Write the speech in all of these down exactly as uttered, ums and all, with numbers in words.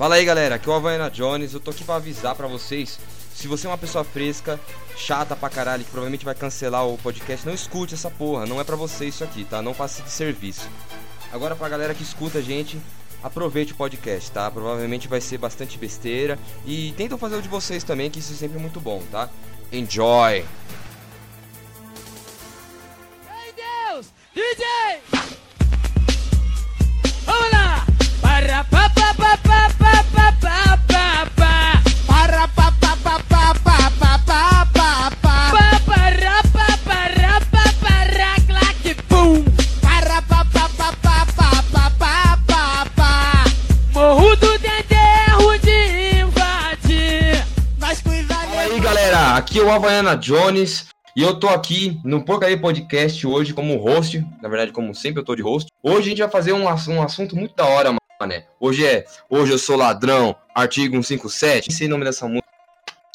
Fala aí galera, aqui é o Havana Jones, eu tô aqui pra avisar pra vocês, se você é uma pessoa fresca, chata pra caralho, que provavelmente vai cancelar o podcast, não escute essa porra, não é pra você isso aqui, tá? Não passe de serviço. Agora pra galera que escuta a gente, aproveite o podcast, tá? Provavelmente vai ser bastante besteira e tentam fazer o de vocês também, que isso é sempre muito bom, tá? Enjoy! Ei Deus! D J! Vamos lá! Para pa pa pa pa pa pa pa pa pa para pa pa pa pa pa pa pa pa pa para pa para pa para claque boom para pa pa pa pa pa pa pa pa morro do Denderro de invadir nós cuidar. Fala aí galera, aqui é o Havana Jones e eu tô aqui no Porcaí Podcast hoje como host, na verdade como sempre eu tô de host. Hoje a gente vai fazer um, um assunto muito da hora, mano. Hoje é, hoje eu sou ladrão, artigo cento e cinquenta e sete, sem nome dessa música,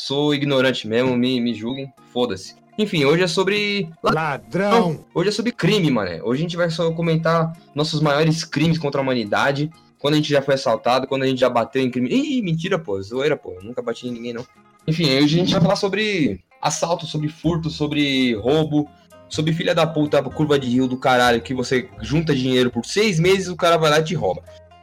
sou ignorante mesmo, me, me julguem, foda-se. Enfim, hoje é sobre ladrão, hoje é sobre crime, mané, hoje a gente vai só comentar nossos maiores crimes contra a humanidade, quando a gente já foi assaltado, quando a gente já bateu em crime, ih, mentira, pô, zoeira, pô, eu nunca bati em ninguém, não. Enfim, hoje a gente vai falar sobre assalto, sobre furto, sobre roubo, sobre filha da puta, curva de rio do caralho, que você junta dinheiro por seis meses, o cara vai lá e te rouba.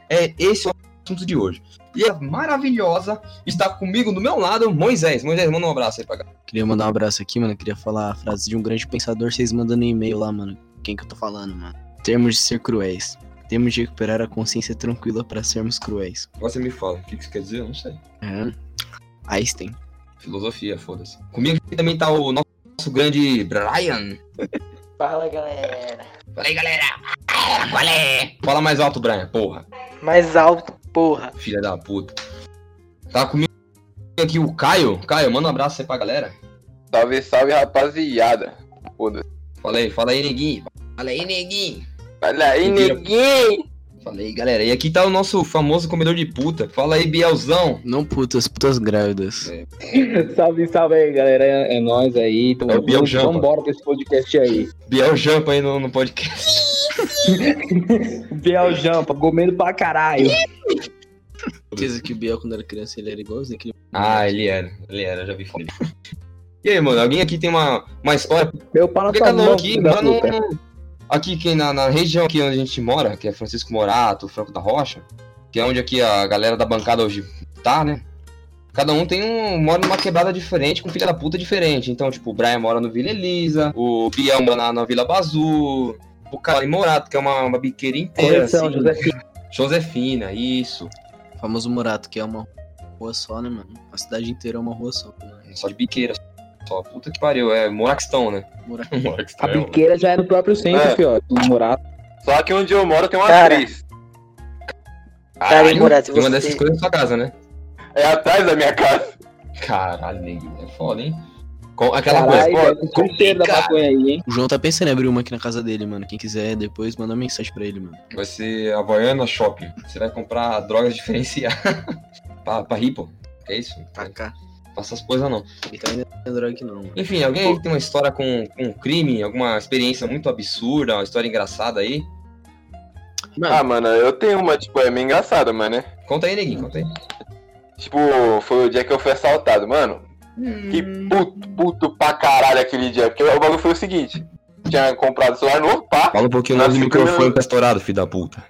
É esse o assunto de hoje. E é maravilhosa estar comigo do meu lado, Moisés. Moisés, manda um abraço aí pra galera. Queria mandar um abraço aqui, mano. Queria falar a frase de um grande pensador. Vocês mandando e-mail lá, mano. Quem que eu tô falando, mano? Termos de ser cruéis. Temos de recuperar a consciência tranquila pra sermos cruéis. Agora você me fala. O que isso quer dizer? Eu não sei. É. Einstein. Filosofia, foda-se. Comigo também tá o nosso, nosso grande Brian. Fala, galera. Fala aí, galera. Qual é? Fala mais alto, Brian, porra. Mais alto, porra. Filha da puta. Tá comigo aqui o Caio. Caio, manda um abraço aí pra galera. Salve, salve, rapaziada. Foda-se. Fala aí, fala aí, neguinho. Fala aí, neguinho. Fala aí, neguinho. Fala aí, galera. E aqui tá o nosso famoso comedor de puta. Fala aí, Bielzão. Não putas, putas grávidas. É. Salve, salve aí, galera. É nóis aí. Então, é o Biel Jampa. Vamos embora com esse podcast aí. Biel Jampa aí no, no podcast. Biel Jampa, gomendo pra caralho. Diz que o Biel, quando era criança, ele era igualzinho. Aquele... Ah, ele era, ele era, já vi foda. E aí, mano, alguém aqui tem uma, uma história? Meu pala tá louco, aqui, mano, aqui quem, na, na região aqui onde a gente mora, que é Francisco Morato, Franco da Rocha, que é onde aqui a galera da bancada hoje tá, né? Cada um tem um, mora numa quebrada diferente, com filha da puta diferente. Então, tipo, o Brian mora no Vila Elisa, o Biel mora na, na Vila Bazu... O Caio Morato, que é uma, uma biqueira inteira. Correção, assim, Josefina. Né? Josefina, isso. O famoso Morato, que é uma rua só, né, mano? A cidade inteira é uma rua só. Né? Só de biqueira, só. Puta que pariu, é Moraquistão, né? Moraquistão. Moraquistão. A biqueira já é no próprio centro, é. Fio, do Morato. Só que onde eu moro tem uma cara, atriz. Cara, hein, Morato? Tem uma dessas tem... coisas na sua casa, né? É atrás da minha casa. Caralho, neguinho, é foda, hein? Com aquela Carai, coisa, pô, complicado. Da maconha aí, hein? O João tá pensando em abrir uma aqui na casa dele, mano. Quem quiser, depois manda uma mensagem pra ele, mano. Vai ser a Viana Shop. Você vai comprar drogas diferenciadas. pra, pra ripo. É isso? Pra cá. Faça as coisas não. Ele tá ainda não droga aqui não, mano. Enfim, alguém aí tem uma história com, com um crime? Alguma experiência muito absurda? Uma história engraçada aí? Mano. Ah, mano, eu tenho uma, tipo, é meio engraçada, mano, né? Conta aí, neguinho, conta aí. Tipo, foi o dia que eu fui assaltado, mano. Que puto, puto pra caralho aquele dia. Porque o bagulho foi o seguinte: tinha comprado celular novo, pá. Fala um pouquinho mais do microfone que tá estourado, filho da puta.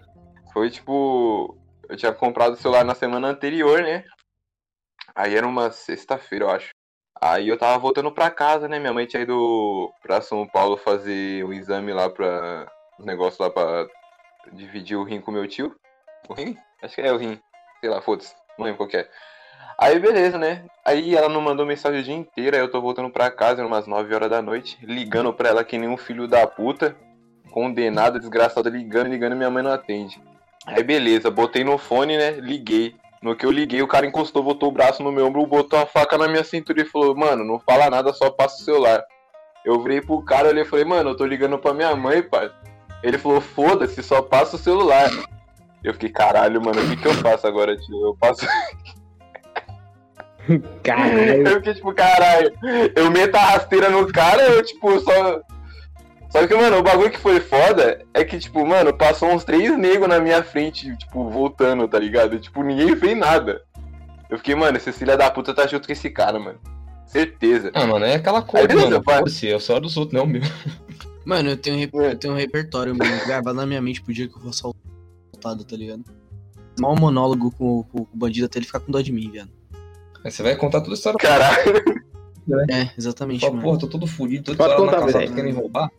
Foi tipo: eu tinha comprado o celular na semana anterior, né? Aí era uma sexta-feira, eu acho. Aí eu tava voltando pra casa, né? Minha mãe tinha ido pra São Paulo fazer um exame lá pra. Um negócio lá pra dividir o rim com meu tio. O rim? Acho que é o rim. Sei lá, foda-se. Não lembro qual que é. Aí beleza, né? Aí ela não mandou mensagem o dia inteiro, aí eu tô voltando pra casa, era umas nove horas da noite, ligando pra ela que nem um filho da puta, condenado, desgraçado, ligando, ligando, minha mãe não atende. Aí beleza, botei no fone, né? Liguei. No que eu liguei, o cara encostou, botou o braço no meu ombro, botou a faca na minha cintura e falou, mano, não fala nada, só passa o celular. Eu virei pro cara, olhei e falei, mano, eu tô ligando pra minha mãe, pai. Ele falou, foda-se, só passa o celular. Eu fiquei, caralho, mano, o que que eu faço agora, tio? Eu passo... Caralho. Eu fiquei tipo, caralho, eu meto a rasteira no cara, eu tipo, só Só que, mano, o bagulho que foi foda é que, tipo, mano, passou uns três negros na minha frente, tipo, voltando, tá ligado? Tipo, ninguém fez nada. Eu fiquei, mano, esse filho da puta tá junto com esse cara, mano. Certeza. Ah, mano, é aquela coisa, aí, mano. Você, eu sou dos outros, não, meu. Mano, eu tenho, rep... eu tenho um repertório, mano, gravado na minha mente pro dia que eu for assaltado, tá ligado? Mal monólogo com, com o bandido até ele ficar com dó de mim, velho. Aí você vai contar toda a história. Caralho. É, é exatamente, fala, mano. Porra, tô todo fudido, todo hora na casa querendo roubar.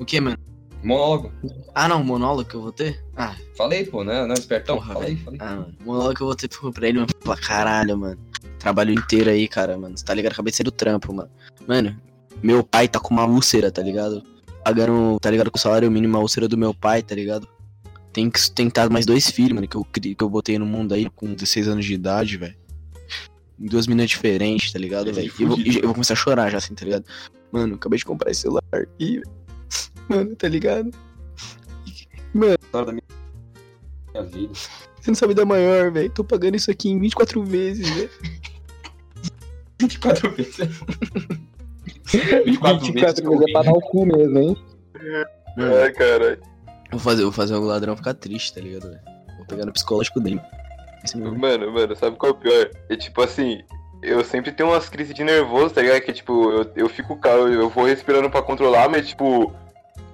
O que, mano? Monólogo. Ah, não, monólogo que eu vou ter? Ah. Falei, pô, né? Não, espertão. Porra, falei, falei. Ah, mano. Monólogo que eu vou ter pra ele, mano. Pra caralho, mano. Trabalho inteiro aí, cara, mano. Você tá ligado? Acabei de sair do trampo, mano. Mano, meu pai tá com uma úlcera, tá ligado? Pagaram, tá ligado? Com o salário mínimo, a úlcera do meu pai, tá ligado? Tem que sustentar mais dois filhos, mano, que eu, que eu botei no mundo aí com dezesseis anos de idade, velho. Duas meninas diferentes, tá ligado, velho? Eu, eu, eu vou começar a chorar já, assim, tá ligado? Mano, acabei de comprar esse celular aqui, velho. Mano, tá ligado? Mano, da minha vida. Você não sabe da maior, velho. Tô pagando isso aqui em vinte e quatro vezes, velho. vinte e quatro vezes? vinte e quatro vezes é pra dar o cu mesmo, hein? Ai, caralho. Vou fazer, vou fazer o ladrão ficar triste, tá ligado, velho? Vou pegar no psicológico dele. Mano, mano, sabe qual é o pior? É tipo assim, eu sempre tenho umas crises de nervoso, tá ligado? Que tipo, eu, eu fico calmo, eu vou respirando pra controlar, mas tipo...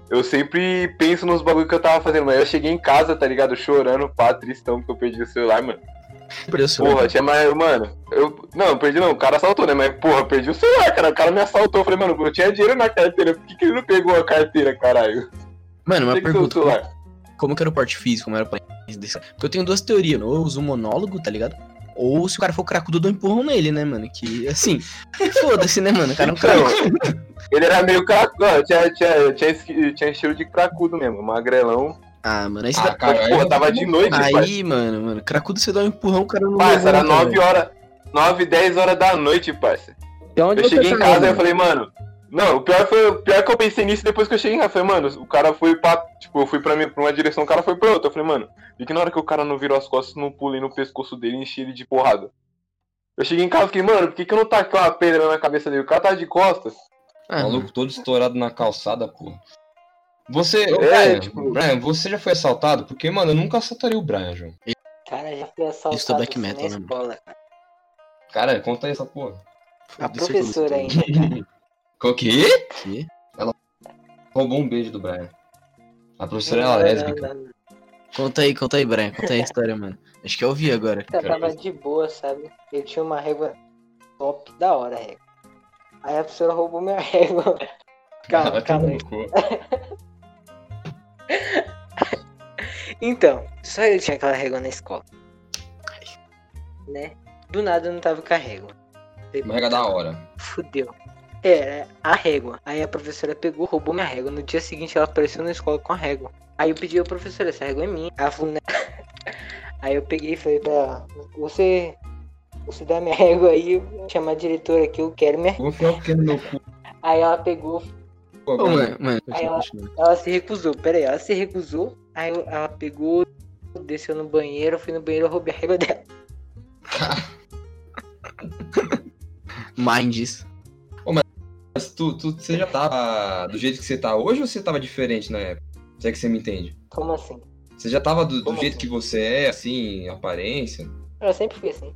Eu sempre penso nos bagulho que eu tava fazendo, mas eu cheguei em casa, tá ligado? Chorando, pá, tristão, porque eu perdi o celular, mano. Porra, tinha mais, mano, eu... Não, perdi não, o cara assaltou, né? Mas, porra, perdi o celular, cara, o cara me assaltou. Eu falei, mano, eu tinha dinheiro na carteira, por que que ele não pegou a carteira, caralho? Mano, uma pergunta, como, como que era o porte físico, como era o país desse... Porque eu tenho duas teorias, ou eu uso um monólogo, tá ligado? Ou se o cara for cracudo, eu dou um empurrão nele, né, mano? Que, assim, foda-se, né, mano? O cara é um cracudo. Ele era meio cracudo, tinha, tinha, tinha, tinha estilo de cracudo mesmo, magrelão. Ah, mano, aí você... Ah, cara, porra, tava de noite, aí, pai. Mano, mano, cracudo você dá um empurrão, o cara não... Parça, era nove horas, nove, dez horas da noite, parça. Eu cheguei em casa e eu falei, mano... Não, o pior foi, o pior que eu pensei nisso depois que eu cheguei em casa, eu falei, mano, o cara foi pra, tipo, eu fui pra, minha, pra uma direção, o cara foi pra outra, eu falei, mano, e que na hora que o cara não virou as costas, não pulei no pescoço dele e enchi ele de porrada. Eu cheguei em casa e fiquei, mano, por que que eu não taquei uma pedra na cabeça dele? O cara tá de costas. Ah, maluco, mano, todo estourado na calçada, pô. Você, é, Brian, tipo... Brian, você já foi assaltado? Porque, mano, eu nunca assaltaria o Brian, João. Cara, já fui assaltado na metal, escola, né, cara. Cara, conta aí essa porra. A professora ainda, cara. O quê? Que? Ela roubou um beijo do Brian. A professora não, era lésbica. Não, não, não. Conta aí, conta aí, Brian. Conta aí a história, mano. Acho que eu ouvi agora. Eu tava cara, de boa, sabe? Eu tinha uma régua top da hora, régua. Aí a professora roubou minha régua. Calma, calma aí. Então, só eu tinha aquela régua na escola. Né? Do nada eu não tava com a régua. Uma régua da hora. Fudeu. Era a régua. Aí a professora pegou, roubou minha régua. No dia seguinte ela apareceu na escola com a régua. Aí eu pedi ao professor, essa régua é minha. Ela falou, né? Aí eu peguei e falei pra ela, você, você dá minha régua aí, chama a diretora aqui, eu quero minha régua. Aí ela pegou. Pô, mano, mano, aí ela, ela se recusou, pera aí, ela se recusou. Aí ela pegou, desceu no banheiro, eu fui no banheiro e roubei a régua dela. Minds. Tu, tu, você já tava do jeito que você tá hoje ou você tava diferente na época? Se é que você me entende? Como assim? Você já tava do, do jeito assim? Que você é, assim, aparência? Eu sempre fui assim.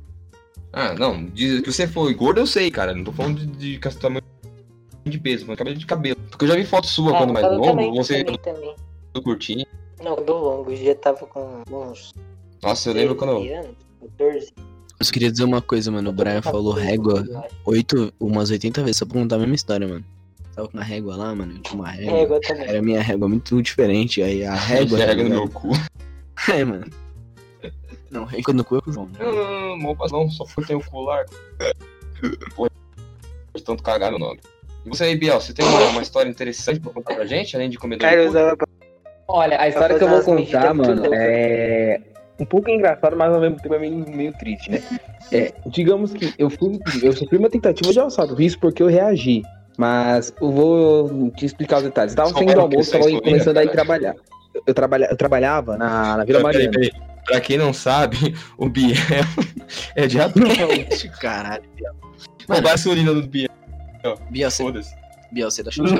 Ah, não, diz que você foi gordo, eu sei, cara. Não tô falando de, de tamanho de peso, mas cabelo de cabelo. Porque eu já vi foto sua ah, quando mais longo, também, você também, também. Curtinho. Não, do longo, eu já tava com uns... Nossa, eu lembro quando... Anos, quatorze. Eu só queria dizer uma coisa, mano, o Brian falou régua oito, umas oitenta vezes, só pra contar a mesma história, mano. Tava com uma régua lá, mano, eu tinha uma régua, régua era minha régua muito diferente, aí a régua... Régua no meu cu. É, mano. Não, régua no cu é com o João. Não, não, não, não, não, só foi ter o colar. Pô, de tanto cagar meu nome. E você aí, Biel, você tem uma, uma história interessante pra contar pra gente, além de comedor de cu? Olha, a história que eu vou contar, mano, é... Um pouco engraçado, mas ao mesmo tempo é meio, meio triste, né? É, digamos que eu, fui, eu sofri uma tentativa de assalto, isso porque eu reagi. Mas eu vou te explicar os detalhes. Estava saindo do almoço, estava começando a ir trabalhar. Eu, trabalha, eu trabalhava na, na Vila Mariana. Peraí, peraí. Pra quem não sabe, o Biel é diabético, caralho. Biel. Mano, a gasolina do Biel. Biel, você, Beyoncé da Xuxa.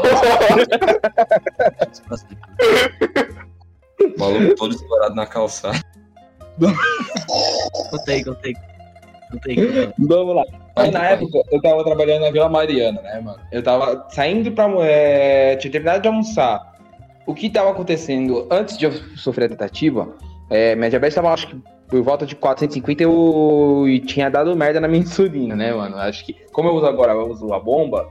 O maluco todo explorado na calçada. Contei, contei. Contei, contei. Vamos lá. Mas na época, eu tava trabalhando na Vila Mariana, né, mano? Eu tava saindo pra... É, tinha terminado de almoçar. O que tava acontecendo antes de eu sofrer a tentativa, é, minha diabetes tava, acho que, por volta de quatrocentos e cinquenta, eu e tinha dado merda na minha insulina, né, mano? Acho que, como eu uso agora, eu uso a bomba,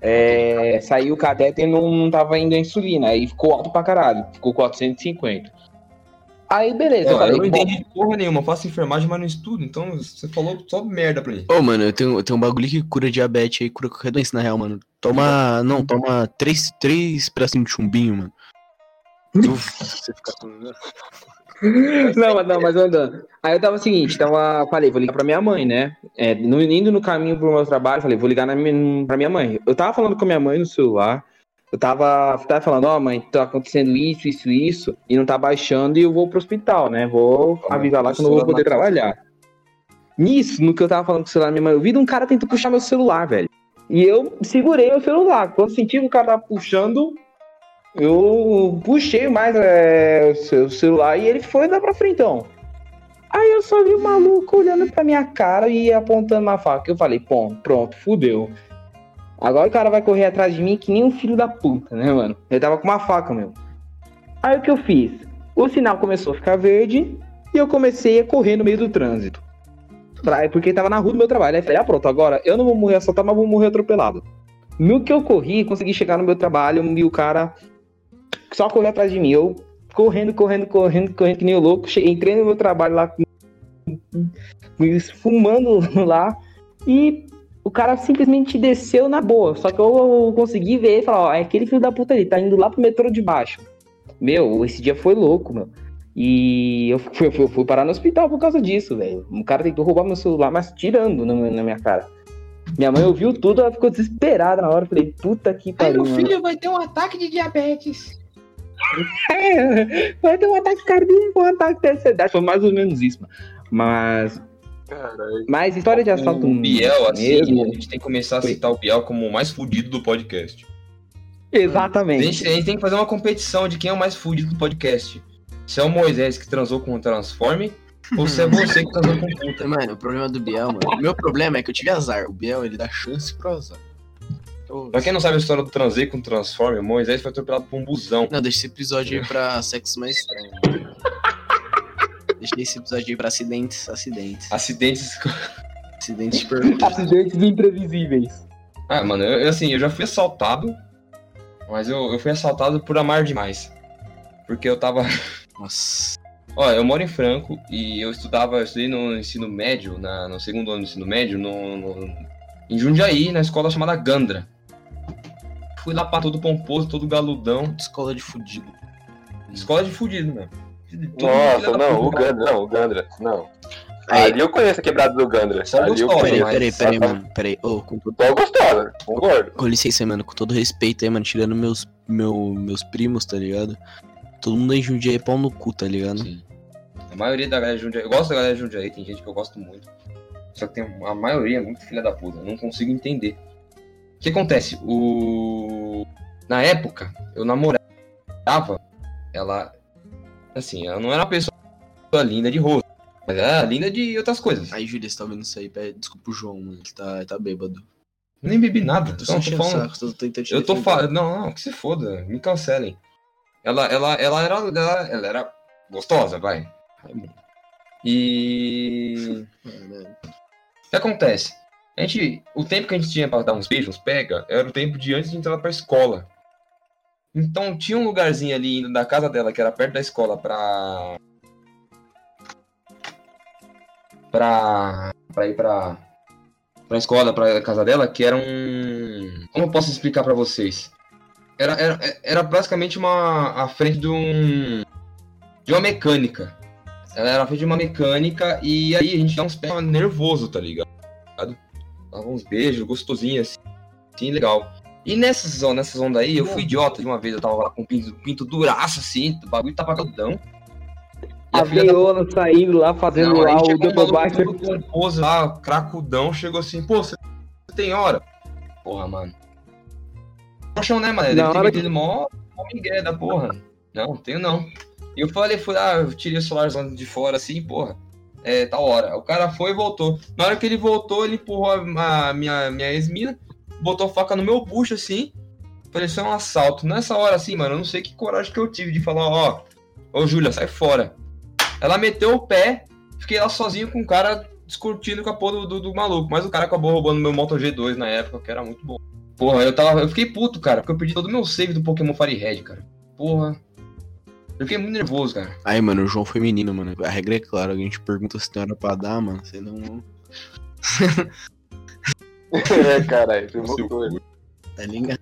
é, saiu o cateter e não, não tava indo a insulina, aí ficou alto pra caralho, ficou quatrocentos e cinquenta. Aí, beleza. Não, eu, falei, eu não entendi porra nenhuma, eu faço enfermagem, mas não estudo, então você falou só merda pra mim. Ô, oh, mano, eu tenho, eu tenho um bagulho que cura diabetes aí, cura qualquer doença, na real, mano. Toma, não, toma três, três pedacinhos de chumbinho, mano. Ufa, você fica com... Não, mas não, mas andando. Aí eu tava o seguinte, tava, falei, vou ligar pra minha mãe, né? É, no, indo no caminho pro meu trabalho, falei, vou ligar na, pra minha mãe. Eu tava falando com a minha mãe no celular, eu tava, tava falando, ó, oh, mãe, tá acontecendo isso, isso, isso, e não tá baixando e eu vou pro hospital, né? Vou avisar lá que eu não vou poder trabalhar. Nisso, no que eu tava falando com o celular da minha mãe, eu vi um cara tentou puxar meu celular, velho. E eu segurei meu celular. Quando senti que o cara tava puxando... Eu puxei mais é, o celular e ele foi lá pra frentão. Aí eu só vi o maluco olhando pra minha cara e apontando na faca. Eu falei, pô, pronto, fudeu. Agora o cara vai correr atrás de mim que nem um filho da puta, né, mano? Ele tava com uma faca, meu. Aí o que eu fiz? O sinal começou a ficar verde e eu comecei a correr no meio do trânsito. Pra, porque tava na rua do meu trabalho. Aí eu falei, ah, pronto, agora eu não vou morrer assaltado, mas vou morrer atropelado. No que eu corri, consegui chegar no meu trabalho e o cara... Só correu atrás de mim, eu correndo, correndo, correndo, correndo que nem o louco. Cheguei, entrei no meu trabalho lá, me esfumando lá. E o cara simplesmente desceu na boa. Só que eu consegui ver e falar, ó, é aquele filho da puta ali, tá indo lá pro metrô de baixo. Meu, esse dia foi louco, meu. E eu fui, eu fui, eu fui parar no hospital por causa disso, velho. O cara tentou roubar meu celular, mas tirando na minha cara. Minha mãe ouviu tudo, ela ficou desesperada na hora. Eu falei, puta que pariu. Aí meu filho vai ter um ataque de diabetes. É, vai ter um ataque cardíaco, um ataque de ansiedade. Foi mais ou menos isso, mano. Mas. Caralho. Mas história de assalto. O Biel, assim, mesmo. A gente tem que começar a citar o Biel como o mais fudido do podcast. Exatamente. A gente, a gente tem que fazer uma competição de quem é o mais fudido do podcast. Se é o Moisés que transou com o Transforme, ou se é você que transou com o puta. Mano, o problema do Biel, mano. O meu problema é que eu tive azar. O Biel, ele dá chance pro azar. Pra quem não sabe a história do transei com o Transforme, o Moisés foi atropelado por um busão. Não, deixa esse episódio aí pra sexo mais estranho. Deixa esse episódio aí pra acidentes, acidentes. Acidentes... Acidentes perfeitos. Acidentes imprevisíveis. Ah, mano, eu, assim, eu já fui assaltado, mas eu, eu fui assaltado por amar demais. Porque eu tava... Nossa... Olha, eu moro em Franco e eu estudava, eu estudei no ensino médio, na, no segundo ano do ensino médio, no, no, em Jundiaí, na escola chamada Gandra. Fui lá pra todo pomposo, todo galudão. Escola de fudido. Escola de fudido, né? Nossa, não, o Gandra, não, o Gandra, não. Aí. Ali eu conheço a quebrada do Gandra. Só ali gostosa, eu conheço. Peraí, peraí, peraí, mano, peraí. Ô, com todo... Tô gostosa, concordo. Com licença, mano, com todo respeito aí, mano, tirando meus, meu, meus primos, tá ligado? Todo mundo em Jundiaí é pau no cu, tá ligado? Sim. A maioria da galera de Jundiaí, eu gosto da galera de Jundiaí, tem gente que eu gosto muito. Só que tem a maioria muito filha da puta, eu não consigo entender. O que acontece? O... Na época, eu namorava, ela, assim, ela não era uma pessoa linda de rosto, mas ela era linda de outras coisas. Aí, Júlia, você tá vendo isso aí? Desculpa o João, mano, que tá, tá bêbado. Eu nem bebi nada. Eu tô, então, tô falando... Saco, tô eu tô falando... Não, não, que se foda, me cancelem. Ela, ela, ela, era, ela, ela era gostosa, vai. E... O que acontece? A gente, o tempo que a gente tinha pra dar uns beijos, uns pega, era o tempo de antes de entrar pra escola. Então tinha um lugarzinho ali indo da casa dela, que era perto da escola, pra... Pra... Pra ir pra... Pra escola, pra casa dela, que era um... Como eu posso explicar pra vocês? Era, era, era basicamente uma... A frente de um... De uma mecânica. Ela era a frente de uma mecânica e aí a gente dá uns pés nervoso, tá ligado? Dava uns beijos, gostosinho, assim, assim, legal. E nessa zona, nessa zona aí, eu fui idiota de uma vez, eu tava lá com o pinto, pinto duraço, assim, o bagulho tava galdão. A, a veiona da... saindo lá, fazendo não, lá o double biker. Todo pomposo lá, cracudão, chegou assim, pô, você tem hora? Porra, mano. Acham, né, mano? Deve ter hora... metido mó migué da porra. Não, tenho não. E eu falei, fui lá, eu tirei o celular de fora assim, porra. É, tal hora. O cara foi e voltou. Na hora que ele voltou, ele empurrou a minha, minha ex-mina, botou faca no meu bucho assim. Pareceu um assalto. Nessa hora assim, mano, eu não sei que coragem que eu tive de falar, ó, ô Júlia, sai fora. Ela meteu o pé, fiquei lá sozinho com o cara discutindo com a porra do, do, do maluco. Mas o cara acabou roubando meu Moto G dois na época, que era muito bom. Porra, eu tava. Eu fiquei puto, cara, porque eu perdi todo o meu save do Pokémon Fire Red, cara. Porra. Eu fiquei muito nervoso, cara. Aí, mano, o João foi menino, mano. A regra é clara, a gente pergunta se tem hora pra dar, mano. Você não. É, caralho, você voltou. Tá ligado?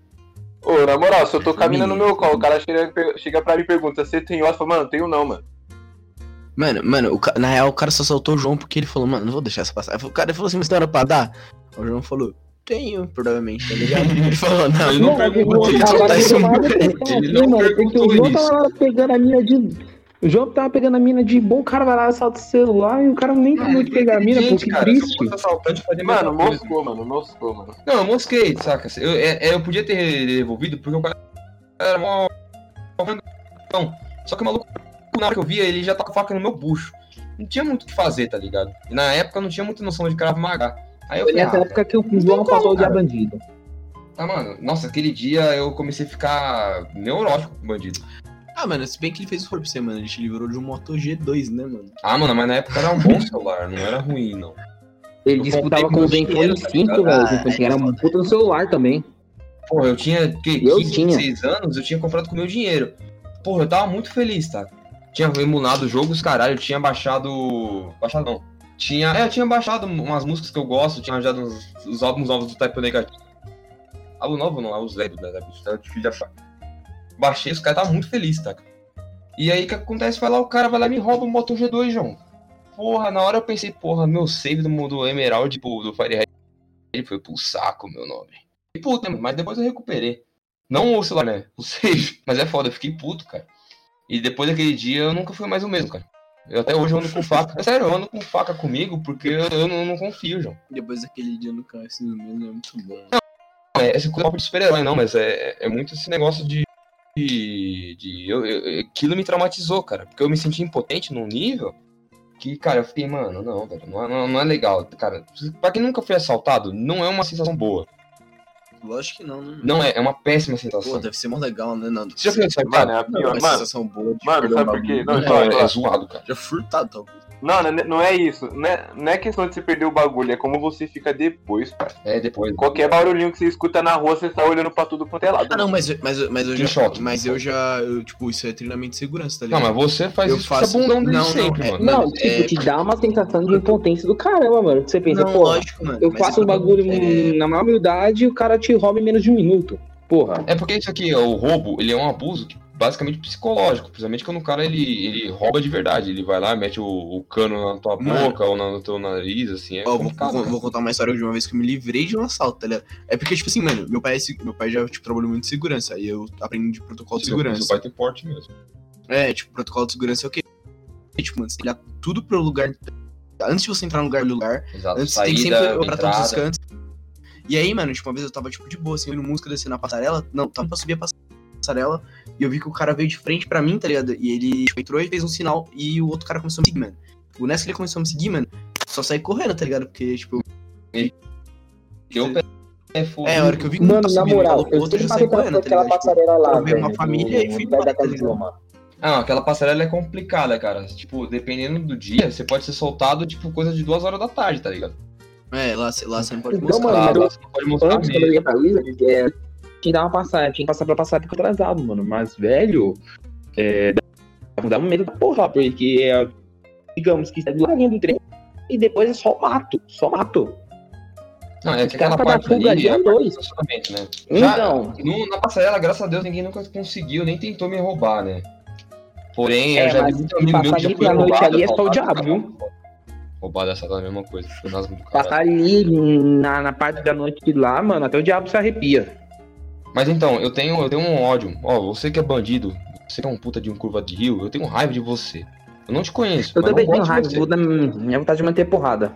Ô, na moral, se eu tô caminhando no meu colo, o cara chega, chega pra mim e pergunta, você tem hora? Eu falo, mano, não tenho não, mano. Mano, mano, o, na real o cara só soltou o João porque ele falou, mano, não vou deixar essa passar. O cara falou assim, mas tem hora pra dar? O João falou, tenho, provavelmente, tá ligado? Ele falou, não, ele não perguntou, ele soltar isso muito. Ele não perguntou isso. O João tava pegando a mina de... O João tava pegando a mina de bom, o cara vai lá, assalta o celular e o cara nem acabou de pegar a mina, pô, que triste. Mano, moscou, mano, moscou, mano. Não, eu mosquei, saca? Eu, é, eu podia ter revolvido porque o cara era mó... Só que o maluco, na hora que eu via, ele já tava com faca no meu bucho. Não tinha muito o que fazer, tá ligado? E na época eu não tinha muita noção de Krav Maga. Aí eu foi nessa época que o João passou de bandido. Ah, mano, nossa, aquele dia eu comecei a ficar neurótico com o bandido. Ah, mano, se bem que ele fez o for pra você, mano. Ele te livrou de um Moto G dois, né, mano? Ah, mano, mas na época era um bom celular, não era ruim, não. Ele eu disputava com o Zenfone cinco, velho. Ah, era um puta no celular também. Porra, eu tinha, que, quinze, dezesseis anos, eu tinha comprado com o meu dinheiro. Porra, eu tava muito feliz, tá? Tinha emulado o jogo, os caralho, eu tinha baixado... Baixado não. Tinha... É, eu tinha baixado umas músicas que eu gosto, tinha arranjado uns, uns álbuns novos do Type Negativo. Álbum novo não, é os velhos, né? É difícil de achar. Baixei, os caras estavam muito felizes, tá? E aí, o que acontece? Vai lá, o cara vai lá e me rouba o Moto G dois, João. Porra, na hora eu pensei, porra, meu save do, do Emerald, tipo, do Firehead, ele foi pro saco, meu nome. E puta, mas depois eu recuperei. Não o celular, né? O save. Mas é foda, eu fiquei puto, cara. E depois daquele dia, eu nunca fui mais o mesmo, cara. Eu até hoje eu ando com faca. Sério, eu ando com faca comigo, porque eu, eu, não, eu não confio, João. Depois daquele dia, eu nunca mais fiz o mesmo, é muito bom. Não, é esse copo de super-herói, não, mas é, é muito esse negócio de... De, de, eu, eu, aquilo me traumatizou, cara, porque eu me senti impotente num nível que, cara, eu fiquei, mano, não, velho, não, não, não é legal, cara. Pra quem nunca foi assaltado, não é uma sensação boa. Lógico que não, né? Não é, é uma péssima sensação. Pô, deve ser mó legal, né, Nando? Você já foi assaltado? Mano, é a pior, mano, sensação boa de mano, sabe por quê? Não, é, é, é zoado, cara. Já furtado. Não, não é isso, não é, não é questão de você perder o bagulho, é como você fica depois, cara. É, depois. Qualquer barulhinho que você escuta na rua, você tá olhando pra tudo quanto é lado. Ah, não, mas, mas, mas eu já... Choque, mas eu já... Eu, tipo, isso é treinamento de segurança, tá ligado? Não, mas você faz eu isso faço... bundão dele sempre, é, mano. Não, tipo, é... te dá uma sensação de impotência do caramba, mano. Você pensa, não, pô, lógico, mano, eu faço um bagulho é... na maior humildade e o cara te rouba em menos de um minuto. Porra. É porque isso aqui, o roubo, ele é um abuso que... basicamente psicológico, principalmente quando o cara ele, ele rouba de verdade, ele vai lá, mete o, o cano na tua mano. boca ou na, no teu nariz, assim, é oh, complicado. Vou, vou contar uma história de uma vez que eu me livrei de um assalto, tá ligado? É porque, tipo assim, mano, meu pai, meu pai já, tipo, trabalhou muito em segurança, aí eu aprendi de protocolo de segurança. Seu pai tem porte mesmo. É, tipo, protocolo de segurança é o quê? Tipo, mano, você tem que olhar tudo pro lugar, antes de você entrar no lugar do lugar, exato, antes saída, você tem que sempre olhar pra todos os cantos. E aí, mano, tipo, uma vez eu tava, tipo, de boa, assim, ouvindo música, descendo a passarela, não, tava pra subir a passarela. Passarela, e eu vi que o cara veio de frente pra mim, tá ligado? E ele tipo, entrou e fez um sinal e o outro cara começou a me seguir, mano. O Ness que ele começou a me seguir, mano, só saí correndo, tá ligado? Porque, tipo... Eu... Eu... É, a hora que eu vi que o outro tá subindo, moral, o outro já saiu correndo, tá ligado? Tipo, lá, eu vi uma família e fui pra lá, tá ligado? Ah, aquela passarela é complicada, cara. Tipo, dependendo do dia, você pode ser soltado, tipo, coisa de duas horas da tarde, tá ligado? É, lá, lá você não pode então, mostrar. Mano, eu... Lá você não pode mostrar antes, mesmo. Tinha que dar uma passagem, tinha que passar pra passar porque eu atrasado, mano. Mas, velho, é, dá um medo da porra, porque é, digamos que está do lado do trem e depois é só mato, só mato. Não, é que aquela parte ali, ali é a parte do estacionamento, né? Então, já, no, na passarela, graças a Deus, ninguém nunca conseguiu, nem tentou me roubar, né? Porém, é, eu já vi um amigo meu que já foi roubado. Ali é só o diabo, viu? Roubado essa da mesma coisa, foi nas do cara. Passar ali na, na parte da noite de lá, mano, até o diabo se arrepia. Mas então, eu tenho, eu tenho um ódio. Ó, oh, você que é bandido, você que é um puta de um curva de rio, eu tenho raiva de você. Eu não te conheço. Eu também tenho raiva, vou dar minha vontade de manter porrada.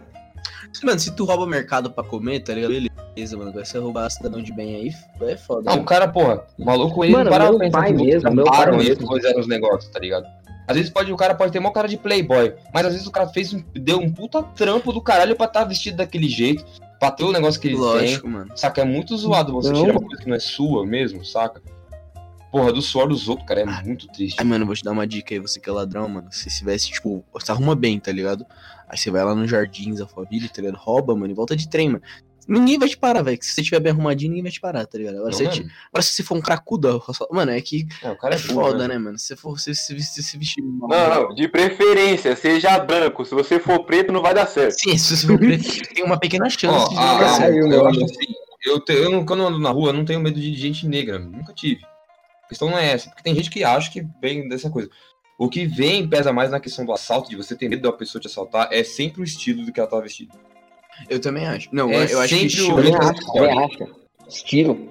Mano, se tu rouba o mercado pra comer, tá ligado? Beleza. Isso, mano, vai ser roubar a cidadão de bem aí, é foda. Não, o cara, porra, o maluco, ele mano, para meu pai mesmo, meu pai mesmo. Eles fizeram os negócios, tá ligado? Às vezes pode, o cara pode ter mó cara de playboy, mas às vezes o cara fez, deu um puta trampo do caralho pra estar tá vestido daquele jeito, pra ter o negócio que ele Lógico, tem, mano. Saca? É muito zoado você não. tirar uma coisa que não é sua mesmo, saca? Porra, do suor dos outros, cara, é ah, muito triste. Ai, mano, vou te dar uma dica aí, você que é ladrão, mano. Se tivesse, tipo, você arruma bem, tá ligado? Aí você vai lá nos jardins, a família, tá ligado? Rouba, mano, e volta de trem, mano. Ninguém vai te parar, velho. Se você estiver bem arrumadinho, ninguém vai te parar, tá ligado? Agora, não, se, te... Agora se você for um cracudo, mano, é que não, o cara é, é foda, bom, né, mano? Se você for se, se, se, se vestir... Não, não, não, de preferência, seja branco. Se você for preto, não vai dar certo. Sim, se você for preto, tem uma pequena chance oh, de ah, dar certo. Eu, eu acho assim, eu te... eu, quando eu ando na rua, eu não tenho medo de gente negra, nunca tive. A questão não é essa, porque tem gente que acha que vem dessa coisa. O que vem pesa mais na questão do assalto, de você ter medo de uma pessoa te assaltar, é sempre o estilo do que ela tá vestida. Eu também acho. Não, é eu acho que estilo... Eu também acho, estilo.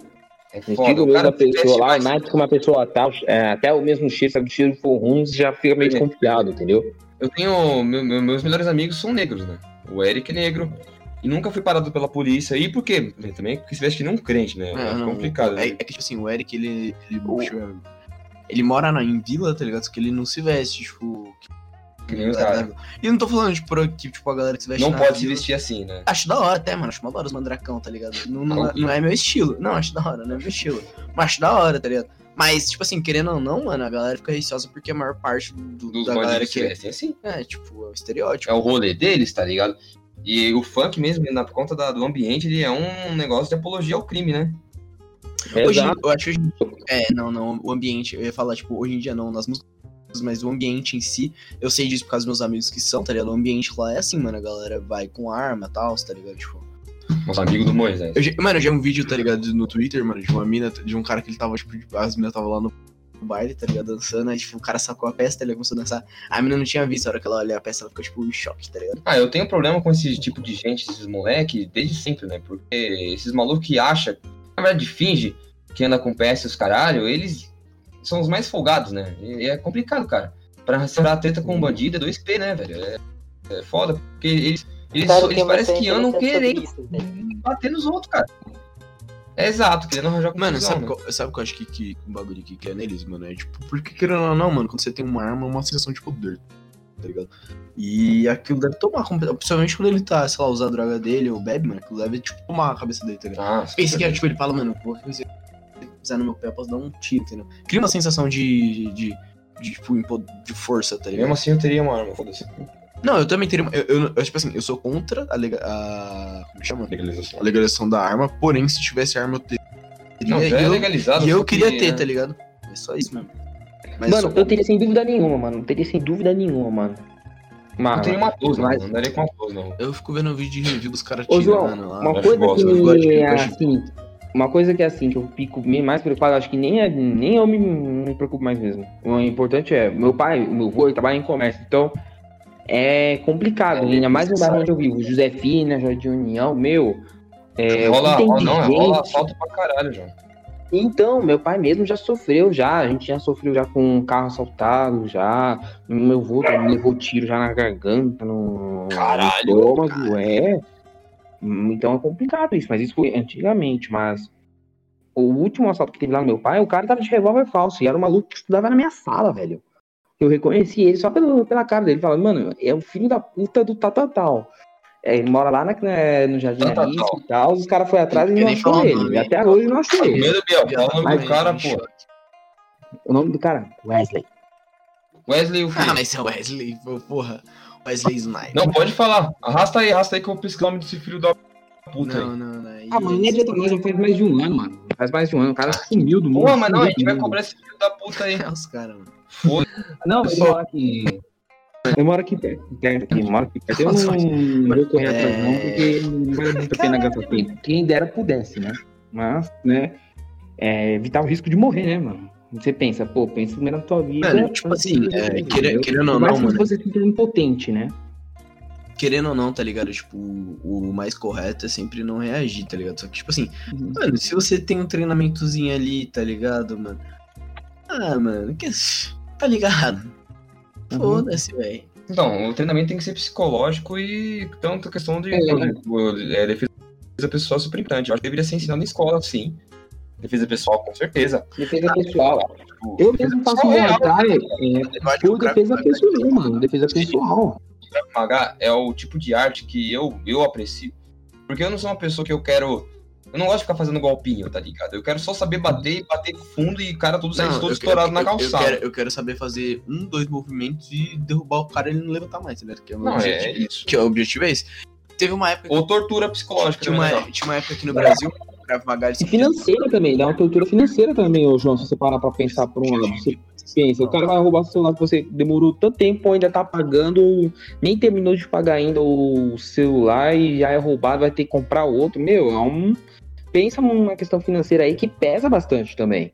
É foda, estilo mesmo da pessoa lá, mais... mais que uma pessoa tal, é, até o mesmo estilo, se o estilo for ruim, você já fica meio é. complicado, entendeu? Eu tenho... Meu, meus melhores amigos são negros, né? O Eric é negro. E nunca fui parado pela polícia. E por quê? Também porque se veste que não é um crente, né? É, é não, complicado. É, é que, tipo assim, o Eric, ele... Ele, oh. ele mora na, em vila, tá ligado? Só que ele não se veste, tipo... Que nem os caras. E eu não tô falando, tipo, que, tipo, a galera que se veste... Não pode vila. se vestir assim, né? Acho da hora até, mano. Acho uma da hora os mandracão, tá ligado? Não, não, não, não é meu estilo. Não, acho da hora. Não é meu estilo. Mas acho da hora, tá ligado? Mas, tipo assim, querendo ou não, mano, a galera fica receosa porque a maior parte do, dos da galera que... é assim. É, tipo, é um estereótipo. É o rolê deles, tá ligado? E o funk mesmo, na conta da, do ambiente, ele é um negócio de apologia ao crime, né? Hoje, eu acho que hoje... É, não, não, o ambiente, eu ia falar, tipo, hoje em dia não, nas músicas, mas o ambiente em si, eu sei disso por causa dos meus amigos que são, tá ligado? O ambiente lá é assim, mano, a galera vai com arma e tal, tá ligado? Tipo... Nosso amigo do Moisés. Eu já, mano, eu já vi um vídeo, tá ligado, no Twitter, mano, de uma mina, de um cara que ele tava, tipo, as minas tava lá no... no baile, tá ligado, dançando, aí tipo, o cara sacou a peça, tá ligado, começou a dançar, a menina não tinha visto, a hora que ela olha a peça, ela ficou tipo em choque, tá ligado? Ah, eu tenho problema com esse tipo de gente, esses moleques, desde sempre, né, porque esses malucos que acham, na verdade finge que anda com peça e os caralho, eles são os mais folgados, né, e é complicado, cara, pra segurar a treta com um bandido é dois P, né, velho, é, é foda, porque eles, eles, claro que eles parecem que andam querendo isso, né? Bater nos outros, cara. É exato, querendo arranjar com... Mano, sabe o né? que eu acho que, que um bagulho que, que é neles, mano? É tipo, porque querendo ou não, mano, quando você tem uma arma, é uma sensação de poder, tá ligado? E aquilo deve tomar, principalmente quando ele tá, sei lá, usando a droga dele ou bebe, mano, aquilo deve, tipo, tomar a cabeça dele, tá ligado? Ah, pensa que, é, tipo, ele fala, mano, pô, se pisar no meu pé, eu posso dar um tiro, entendeu? Cria uma sensação de, de, de, de tipo, de força, tá ligado? Mesmo assim, eu teria uma arma, foda-se. Não, eu também teria... Eu, eu, eu, tipo assim, eu sou contra a, lega, a... Como chama? Legalização. A legalização da arma, porém, se tivesse arma, eu teria... Não, já é legalizado. E eu queria ter, tá ligado? É só isso mesmo. Mas mano, eu teria sem dúvida nenhuma, mano. Eu teria sem dúvida nenhuma, mano. Mas, eu teria uma coisa, mas... não daria com uma coisa, não. Eu fico vendo um vídeo de review dos caras tirando, mano. Lá, uma coisa que, que é assim... Uma coisa que é assim, que eu fico mais preocupado, acho que nem, é, nem eu me, me preocupo mais mesmo. O importante é... Meu pai, meu avô, ele trabalha em comércio, então... É complicado, ainda é mais no bairro onde eu vivo. Josefina, Jardim União, meu. É, rola, rola, não, rola assalto pra caralho, já. Então, meu pai mesmo já sofreu, já. A gente já sofreu já com um carro assaltado, já. Meu avô também levou tiro já na garganta, no estômago, é. Então é complicado isso, mas isso foi antigamente, mas... O último assalto que teve lá no meu pai, o cara tava de revólver falso, e era um maluco que estudava na minha sala, velho. Eu reconheci ele só pelo, pela cara dele, falando, mano, é o filho da puta do Tatatal. É, ele mora lá na, na, no Jardim Elisa e tal, os caras foram atrás e não achou ele. Até hoje não achou ele. Primeiro, Biel, o nome do cara, pô. O nome do cara? Wesley. Wesley o filho. Ah, mas é Wesley, porra. Wesley Snipes. Não, pode falar. Arrasta aí, arrasta aí que eu pisco o nome desse filho da puta. Não, não, não. Ah, mano, nem adianta mais, já faz mais de um ano, mano. Faz mais de um ano, o cara sumiu do mundo. Pô, mas não, a gente vai cobrar esse filho da puta aí. É os caras, mano. Foda. Não, eu moro aqui. Eu moro aqui perto. Eu moro aqui perto. Eu não vou correr atrás, não, porque não vale muito a pena gastar tempo. Quem dera pudesse, né? Mas, né? É, evitar o risco de morrer, né, mano? Você pensa, pô, pensa primeiro na tua vida. Mano, tipo assim, é, querendo, querendo ou não, mano. Mas você se sente impotente, né? Querendo ou não, tá ligado? Tipo, o mais correto é sempre não reagir, tá ligado? Só que, tipo assim, uhum. mano, se você tem um treinamentozinho ali, tá ligado, mano? Ah, mano, que... tá ligado? Uhum. Foda-se, velho. Então, o treinamento tem que ser psicológico e tanto a questão de é, é, é, defesa defesa pessoal é super importante. Eu acho que deveria ser ensinado na escola, sim. Defesa pessoal, com certeza. Defesa pessoal. Tipo, eu mesmo faço um jantar é, é, por defesa pessoal, mano. Defesa pessoal. Pagar é o tipo de arte que eu, eu aprecio. Porque eu não sou uma pessoa que eu quero... Eu não gosto de ficar fazendo golpinho, tá ligado? Eu quero só saber bater, bater fundo e o cara todo sair todo estourado na calçada. Eu quero, eu quero saber fazer um, dois movimentos e derrubar o cara e ele não levantar mais, né? Que é o meu não, objetivo. É isso. Que é o objetivo é esse. Teve uma época... Ou tortura psicológica. Tinha, né, uma, tinha uma época aqui no Brasil... E financeira também, dá uma tortura financeira também, ô João, se você parar pra pensar por um lado. Você pensa, o cara vai roubar seu celular que você demorou tanto tempo, ainda tá pagando, nem terminou de pagar ainda o celular e já é roubado, vai ter que comprar outro. Meu, é um... pensa numa questão financeira aí que pesa bastante também.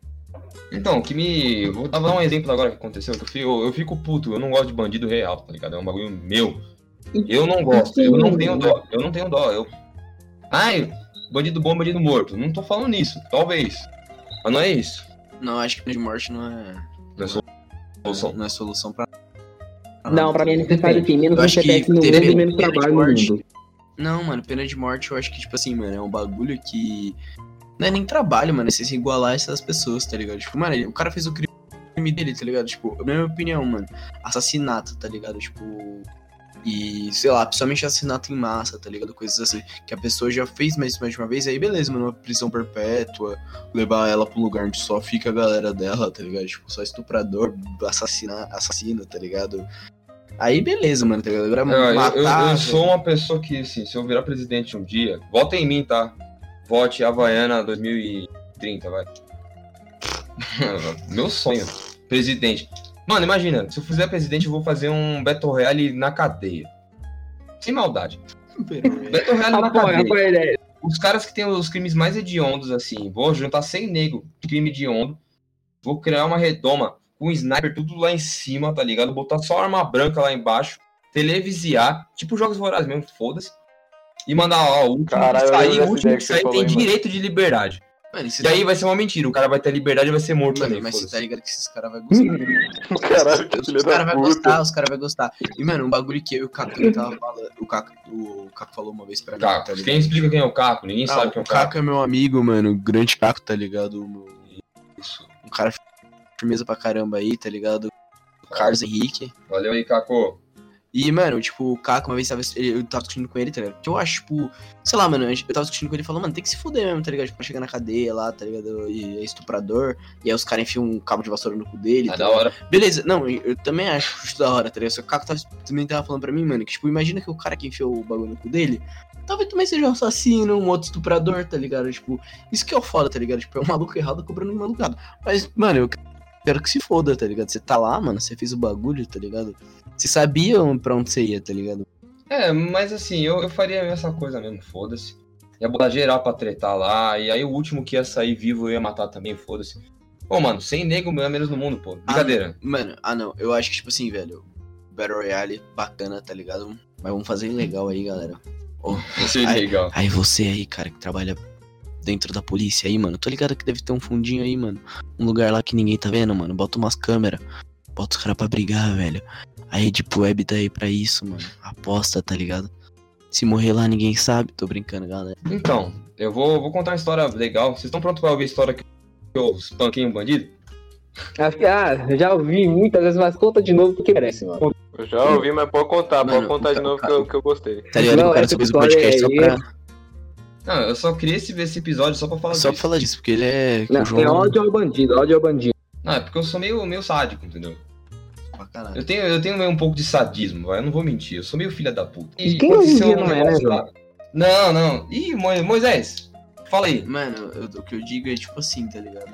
Então, que me... vou dar um exemplo agora que aconteceu, que eu fico, eu fico puto, eu não gosto de bandido real, tá ligado? É um bagulho meu. Eu não gosto, eu não tenho dó, eu não tenho dó, eu... Ai... Bandido bom, bandido morto. Não tô falando nisso, talvez. Mas não é isso. Não, acho que bandido morte não é... Não é solução. Não é solução pra... pra não, pra mim é necessário o quê? Menos um C P F no mundo e menos trabalho no mundo. Não, mano, pena de morte eu acho que, tipo assim, mano, é um bagulho que... Não é nem trabalho, mano, é você se igualar a essas pessoas, tá ligado? Tipo, mano, o cara fez o crime dele, tá ligado? Tipo, na minha opinião, mano, assassinato, tá ligado? Tipo... E, sei lá, principalmente assassinato em massa, tá ligado? Coisas assim, que a pessoa já fez mais de uma vez, aí beleza, mano, uma prisão perpétua, levar ela pra um lugar onde só fica a galera dela, tá ligado? Tipo, só estuprador, assassina, assassino, tá ligado? Aí beleza, mano, tá ligado? Agora, é, matar, eu, eu, eu sou uma pessoa que, assim, se eu virar presidente um dia, vota em mim, tá? Vote Havaiana dois mil e trinta, vai. Meu sonho, presidente. Mano, imagina, se eu fizer presidente, eu vou fazer um Battle Royale na cadeia. Sem maldade. Battle Royale na cadeia. Os caras que têm os crimes mais hediondos, assim, vou juntar cem nego de crime hediondo, vou criar uma redoma com um sniper tudo lá em cima, tá ligado? Botar só arma branca lá embaixo, televisionar, tipo Jogos Vorazes mesmo, foda-se, e mandar, ó, o último Caralho, que sair, o último que sair tem aí, direito mano. de liberdade. Mano, e tá... aí vai ser uma mentira, o cara vai ter liberdade e vai ser morto mano, também. Mas você tá ligado que esses caras vão gostar. Caralho, os os caras vão gostar, os caras vão gostar. E, mano, um bagulho que eu e o Caco ele tava falando. O Caco, o Caco falou uma vez pra mim. Tá, tá quem explica quem é o Caco? Ninguém ah, sabe quem é o Caco. O Caco é meu amigo, mano. O grande Caco, tá ligado? Meu... Isso. Um cara firmeza pra caramba aí, tá ligado? O Carlos Henrique. Valeu aí, Caco. E, mano, tipo, o Caco, uma vez tava, eu tava discutindo com ele, tá ligado? Que eu acho, tipo, sei lá, mano, eu tava discutindo com ele e falou, mano, tem que se fuder mesmo, tá ligado? Pra chegar na cadeia lá, tá ligado? E é estuprador. E aí os caras enfiam um cabo de vassoura no cu dele. É tá da hora. Beleza, não, eu também acho isso da hora, tá ligado? Só que o Caco tava, também tava falando pra mim, mano, que, tipo, imagina que o cara que enfiou o bagulho no cu dele, talvez também seja um assassino, um outro estuprador, tá ligado? Tipo, isso que é o foda, tá ligado? Tipo, é um maluco errado cobrando um maluco errado. Mas, mano, eu quero que se foda, tá ligado? Você tá lá, mano, você fez o bagulho, tá ligado? Você sabia pra onde você ia, tá ligado? É, mas assim, eu, eu faria essa coisa mesmo, foda-se. Ia botar geral pra tretar lá, e aí o último que ia sair vivo eu ia matar também, foda-se. Pô, mano, sem nego, menos no mundo, pô. Brincadeira. Ah, mano, ah não, eu acho que tipo assim, velho, Battle Royale, bacana, tá ligado? Mas vamos fazer legal aí, galera. Oh, aí, legal. Aí você aí, cara, que trabalha dentro da polícia aí, mano, tô ligado que deve ter um fundinho aí, mano. Um lugar lá que ninguém tá vendo, mano, bota umas câmeras. Bota os caras pra brigar, velho. A Rede Web tá aí pra isso, mano. Aposta, tá ligado? Se morrer lá, ninguém sabe. Tô brincando, galera. Então, eu vou, vou contar uma história legal. Vocês estão prontos pra ouvir a história que eu espanquei um bandido? Acho que, ah, eu já ouvi muitas vezes, mas conta de novo porque merece, mano. Eu já ouvi, mas pode contar. Mano, pode contar de novo tá, que, eu, que eu gostei. Tá ligado? Não, o cara só fez o podcast só pra... Não, eu só criei esse, esse episódio só pra falar só disso. Só pra falar disso, porque ele é... Não, João... é ódio ao bandido, ódio ao bandido. Não, é porque eu sou meio, meio sádico, entendeu? Eu tenho, eu tenho meio um pouco de sadismo, vai? Eu não vou mentir, eu sou meio filha da puta. E quem hoje em dia não é, né, João? Não, não. Ih, Moisés, fala aí. Mano, eu, o que eu digo é tipo assim, tá ligado?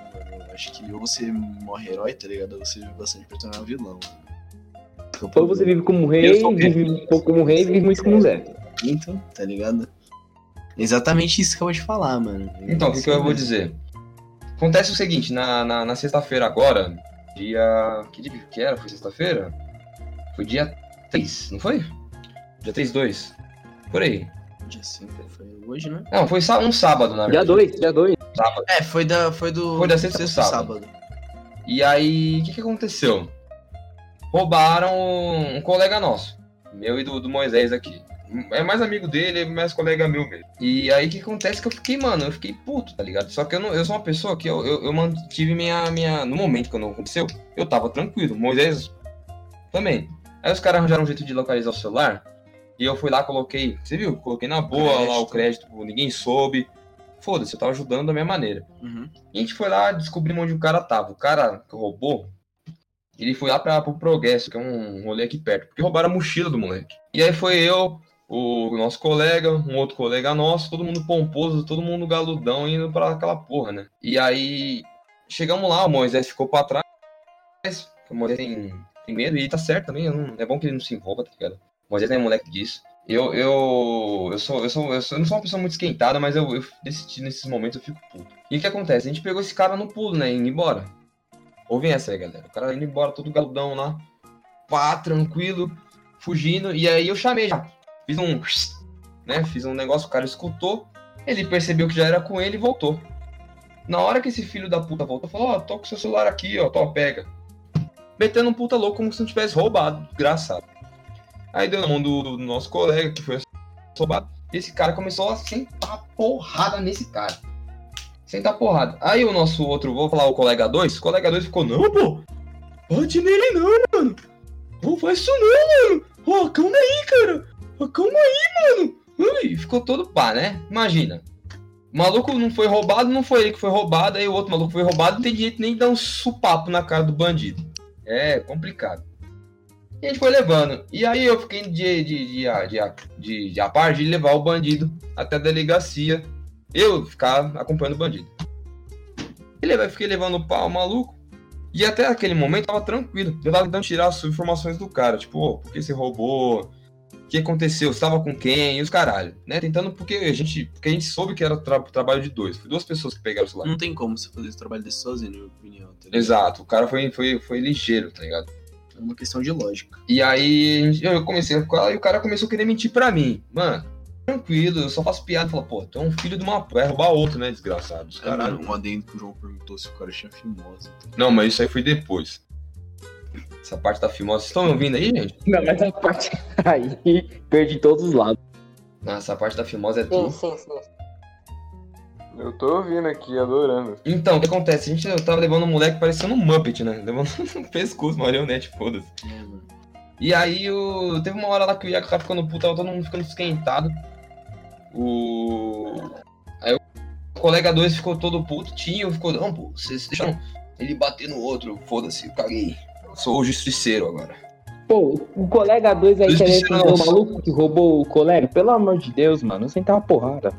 Eu acho que ou você morre herói, tá ligado? Ou você vive bastante personagem vilão. Ou você vive como rei, vive um pouco como rei e vive muito como Zé. Então, tá ligado? Exatamente isso que eu vou te falar, mano. Então, o que, que eu vou dizer? Acontece o seguinte, na, na, na sexta-feira agora, dia... Que dia que era? Foi sexta-feira? Foi dia três, não foi? Dia três, dois. Por aí. Dia cinco, foi hoje, né? Não, foi um sábado, na verdade. Dia dois, dia dois. Sábado. É, foi da foi do... Foi da sexta pro sábado. sábado. E aí, o que que aconteceu? Roubaram um colega nosso, meu e do, do Moisés aqui. é mais amigo dele, é mais colega meu mesmo. E aí o que acontece que eu fiquei, mano, eu fiquei puto, tá ligado? Só que eu, não, eu sou uma pessoa que eu, eu, eu mantive minha, minha... No momento que não aconteceu, eu tava tranquilo. Moisés também. Aí os caras arranjaram um jeito de localizar o celular. E eu fui lá, coloquei, você viu? Coloquei na boa crédito. lá o crédito, ninguém soube. Foda-se, eu tava ajudando da minha maneira. Uhum. E a gente foi lá, descobrimos onde o cara tava. O cara que roubou, ele foi lá pra, pro Progresso, que é um rolê aqui perto. Porque roubaram a mochila do moleque. E aí foi eu, o nosso colega, um outro colega nosso, todo mundo pomposo, todo mundo galudão, indo pra aquela porra, né? E aí, chegamos lá, o Moisés ficou pra trás. O Moisés tem, tem medo e tá certo também. Não, é bom que ele não se envolva, tá ligado? O Moisés não é moleque disso. Eu, eu, eu, sou, eu, sou, eu, sou, eu não sou uma pessoa muito esquentada, mas eu, eu decidi nesses momentos, eu fico puto. E o que acontece? A gente pegou esse cara no pulo, né? Indo embora. Ouvem essa aí, galera. O cara indo embora, todo galudão lá. Pá, tranquilo. Fugindo. E aí eu chamei já. Fiz um... né? Fiz um negócio, o cara escutou. Ele percebeu que já era com ele e voltou. Na hora que esse filho da puta voltou, falou, ó, oh, tô com seu celular aqui, ó. Tô, pega. Metendo um puta louco como se não tivesse roubado. Engraçado. Aí deu na mão do, do nosso colega, que foi roubado. Esse cara começou a sentar porrada nesse cara. Sentar porrada. Aí o nosso outro, vou falar o colega dois. O colega dois ficou, não, pô. Bate nele não, mano. Não faz isso não, mano. Ó, oh, calma aí, cara. Oh, calma aí, mano. Ui, ficou todo pá, né? Imagina. O maluco não foi roubado, não foi ele que foi roubado. Aí o outro maluco foi roubado, não tem jeito nem de dar um supapo na cara do bandido. É complicado. E a gente foi levando. E aí eu fiquei de, de, de, de, de, de a par de levar o bandido até a delegacia. Eu ficar acompanhando o bandido. Eu fiquei levando o pau, maluco. E até aquele momento eu tava tranquilo. Eu tava tentando tirar as informações do cara. Tipo, oh, por que você roubou? O que aconteceu? Você tava com quem? E os caralho. Né? Tentando, porque a gente, porque a gente soube que era tra- trabalho de dois. Foi duas pessoas que pegaram o celular. Não tem como você fazer esse trabalho desse sozinho, na minha opinião. Tá ligado? Exato. O cara foi, foi, foi ligeiro, tá ligado? Uma questão de lógica. E aí eu comecei a falar e o cara começou a querer mentir pra mim. Mano, tranquilo, eu só faço piada. Fala, pô, tu é um filho de uma... Vai roubar outro, né, desgraçado. Os caras... É, um adendo que o João perguntou se o cara tinha fimose. Então... Não, mas isso aí foi depois. Essa parte da fimose... Vocês estão me ouvindo aí, gente? Não, mas a parte aí... Perdi todos os lados. Nossa, a parte da fimose é tudo. Sim, sim, sim. Eu tô ouvindo aqui, adorando. Então, o que acontece? A gente eu tava levando um moleque parecendo um Muppet, né? Levando um pescoço, uma marionete, foda-se. É, mano. E aí, eu... teve uma hora lá que o Iaco tava ficando puto, tava todo mundo ficando esquentado. O... Aí o colega dois ficou todo puto, tinha, ficou... Não, pô, vocês deixaram ele bater no outro, foda-se, eu caguei. Sou o justiceiro agora. Pô, o colega dois aí querendo ser o maluco que roubou o colega? Pelo amor de Deus, mano, eu sentar uma porrada.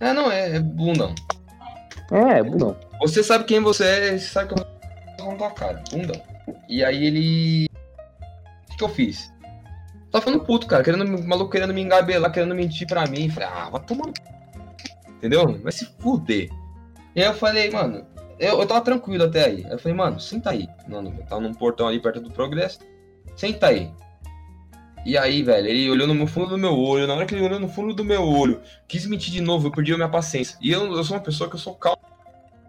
É, não, é, é bundão. É, é bundão. Você sabe quem você é, você sabe que eu vou na tua cara, bundão. E aí ele... O que, que eu fiz? Tava falando puto, cara, querendo, maluco querendo me engabelar, querendo mentir pra mim. Falei, ah, vai tomar no... Entendeu? Vai se fuder. E aí eu falei, mano, eu, eu tava tranquilo até aí. Aí eu falei, mano, senta aí. Mano, eu tava num portão ali perto do Progresso. Senta aí. E aí, velho, ele olhou no fundo do meu olho. Na hora que ele olhou no fundo do meu olho, quis mentir de novo, eu perdi a minha paciência. E eu, eu sou uma pessoa que eu sou calmo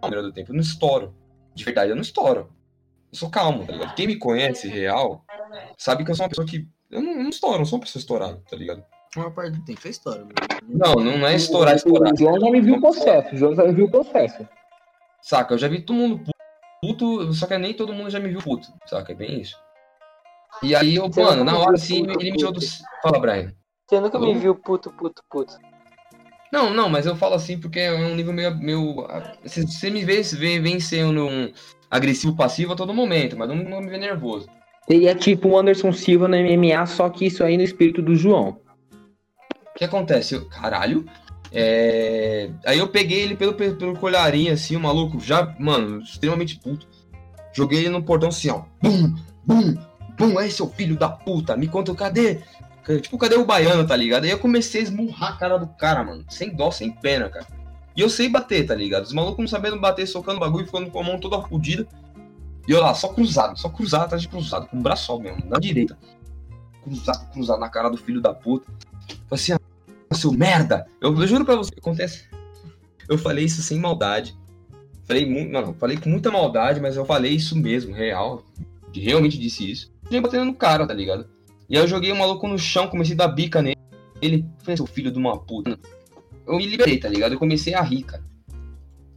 na maioria do tempo, eu não estouro. De verdade, eu não estouro. Eu sou calmo, tá ligado? Quem me conhece real sabe que eu sou uma pessoa que... Eu não, não estouro, eu não sou uma pessoa estourada, tá ligado? Uma parte do tempo é estouro, mano. Não, não é estourar, estourar. O João já me viu o processo, o João já me viu o processo. Saca, eu já vi todo mundo puto, só que nem todo mundo já me viu puto, saca? É bem isso. E aí, eu, você mano, na hora assim, puto, ele me tirou do... Fala, Brian. Você nunca me viu puto, puto, puto. Não, não, mas eu falo assim porque é um nível meio... meio... Você, você me vê, vê, vem sendo um agressivo passivo a todo momento, mas não, não me vê nervoso. Ele é tipo o Anderson Silva no M M A, só que isso aí no espírito do João. O que acontece? Eu, caralho. É... Aí eu peguei ele pelo, pelo colarinho, assim, o maluco já, mano, extremamente puto. Joguei ele no portão assim, ó. Bum, bum. Bum, aí seu filho da puta, me conta, cadê? Tipo, cadê o baiano, tá ligado? Aí eu comecei a esmurrar a cara do cara, mano. Sem dó, sem pena, cara. E eu sei bater, tá ligado? Os malucos não sabendo bater, socando o bagulho, ficando com a mão toda fodida. E eu lá, só cruzado, só cruzado atrás de cruzado, com o braço só mesmo, na direita. Cruzado, cruzado na cara do filho da puta. Falei assim, ah, seu merda. Eu, eu juro pra você, acontece. Eu falei isso sem maldade. Falei muito, não, não, falei com muita maldade, mas eu falei isso mesmo, real. Realmente disse isso. Batendo no cara, tá ligado? E aí eu joguei o maluco no chão, comecei a dar bica nele. dele, seu filho de uma puta. Eu me liberei, tá ligado? Eu comecei a rir, cara.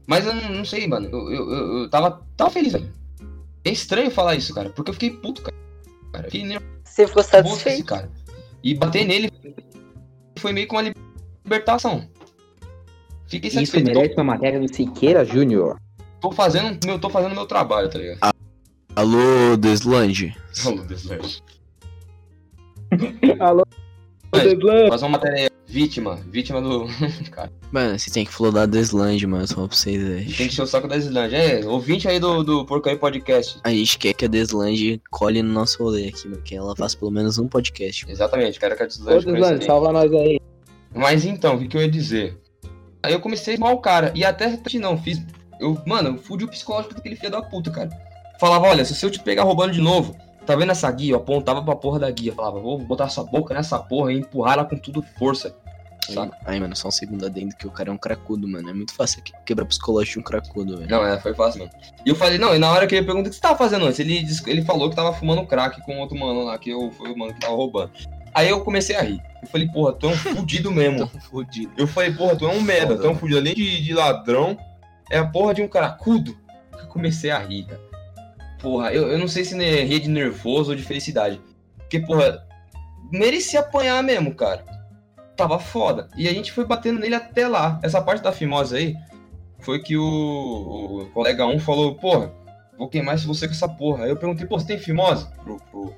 Mas eu não, não sei, mano. Eu, eu, eu, eu tava, tava feliz, velho. É estranho falar isso, cara. Porque eu fiquei puto, cara. cara fiquei... Você ficou satisfeito, cara. E bater nele foi meio que uma libertação. Fiquei satisfeito. Isso merece tô... uma matéria do Siqueira Júnior. Tô fazendo meu, tô fazendo meu trabalho, tá ligado? Alô, Deslandes. Alô, Deslandes. Alô, Deslandes. Faz uma matéria aí. Vítima, vítima do... cara. Mano, você tem que flodar da Islândia, mano, só pra vocês aí. Tem que ser o saco da Islândia. É, ouvinte aí do, do Porcaí Podcast. A gente quer que a Deslandes colhe no nosso rolê aqui, mano, que ela faça pelo menos um podcast. Mano. Exatamente, quero que a Deslandes... Ô, Deslandes, salva nós aí. Mas então, o que, que eu ia dizer? Aí eu comecei a mal o cara, e até não fiz... Eu, mano, eu fudi o psicológico daquele filho da puta, cara. Falava, olha, se eu te pegar roubando de novo... Tá vendo essa guia? Eu apontava pra porra da guia. Falava, vou botar sua boca nessa porra e empurrar ela com tudo força. Saca? Ai, mano, só um segundo adendo que o cara é um cracudo, mano. É muito fácil quebrar o psicológico de um cracudo, velho. Não, é, foi fácil, mano. E eu falei, não, e na hora que ele pergunta o que você tava fazendo antes, ele, ele falou que tava fumando crack com outro mano lá, que eu, foi o mano que tava roubando. Aí eu comecei a rir. Eu falei, porra, tu é um fudido mesmo. Fudido. Eu falei, porra, tu é um merda, tu é um fudido. Além de, de ladrão, é a porra de um cracudo. Eu comecei a rir, cara. Porra, eu, eu não sei se ri de nervoso ou de felicidade. Porque, porra, merecia apanhar mesmo, cara. Tava foda. E a gente foi batendo nele até lá. Essa parte da fimose aí foi que o, o colega um falou, porra, vou queimar você com essa porra. Aí eu perguntei, pô, você tem fimose? Pro, pro,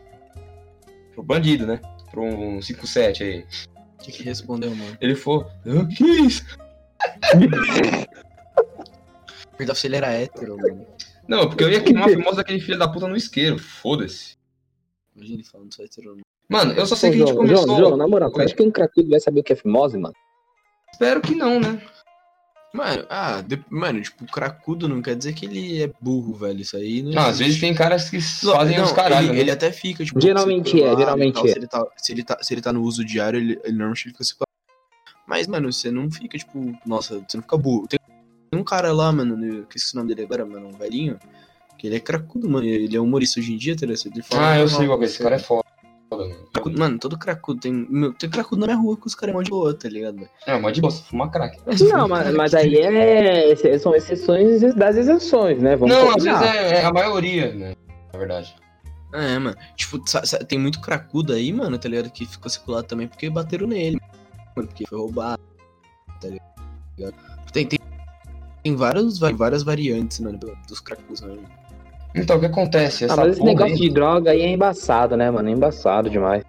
pro bandido, né? Pro um cinco sete aí. O que que respondeu, mano? Ele falou, o que é isso? Perdão se ele era hétero, mano. Não, porque eu ia queimar a famosa daquele filho da puta no isqueiro, foda-se. Imagina ele falando só heterônimo. Mano, eu só sei que a gente começou... João, João, na moral, você acha que um cracudo vai saber o que é fimose, mano? Espero que não, né? Mano, ah, de... mano, tipo, cracudo não quer dizer que ele é burro, velho, isso aí... Não, ah, às vezes tem caras que fazem não, uns caralho, ele, né? Ele até fica, tipo... Geralmente é, geralmente tal, é. Se ele, tá, se, ele tá, se ele tá no uso diário, ele, ele normalmente fica circulado. Mas, mano, você não fica, tipo, nossa, você não fica burro. Tem... Tem um cara lá, mano, eu esqueci o nome dele agora, mano, um velhinho, que ele é cracudo, mano, ele é humorista hoje em dia, tá ligado? Ele fala, ah, eu sei, mano, esse cara é foda, mano. Cracudo, mano, todo cracudo, tem, meu, tem cracudo na minha rua que os caras é mó de boa, tá ligado? É, mó de boa, fuma crack. Mas não, mas, crack. Mas aí é, são exceções das exceções, né? Vamos não, combinar. Às vezes é, é a maioria, né, na verdade. É, mano, tipo, tem muito cracudo aí, mano, tá ligado, que ficou circulado também porque bateram nele, mano, porque foi roubado, tá ligado? Tem, tem... Tem vários, várias variantes, mano, dos cracus, né? Então, o que acontece? Essa ah, mas esse negócio aí... de droga aí é embaçado, né, mano? É embaçado demais.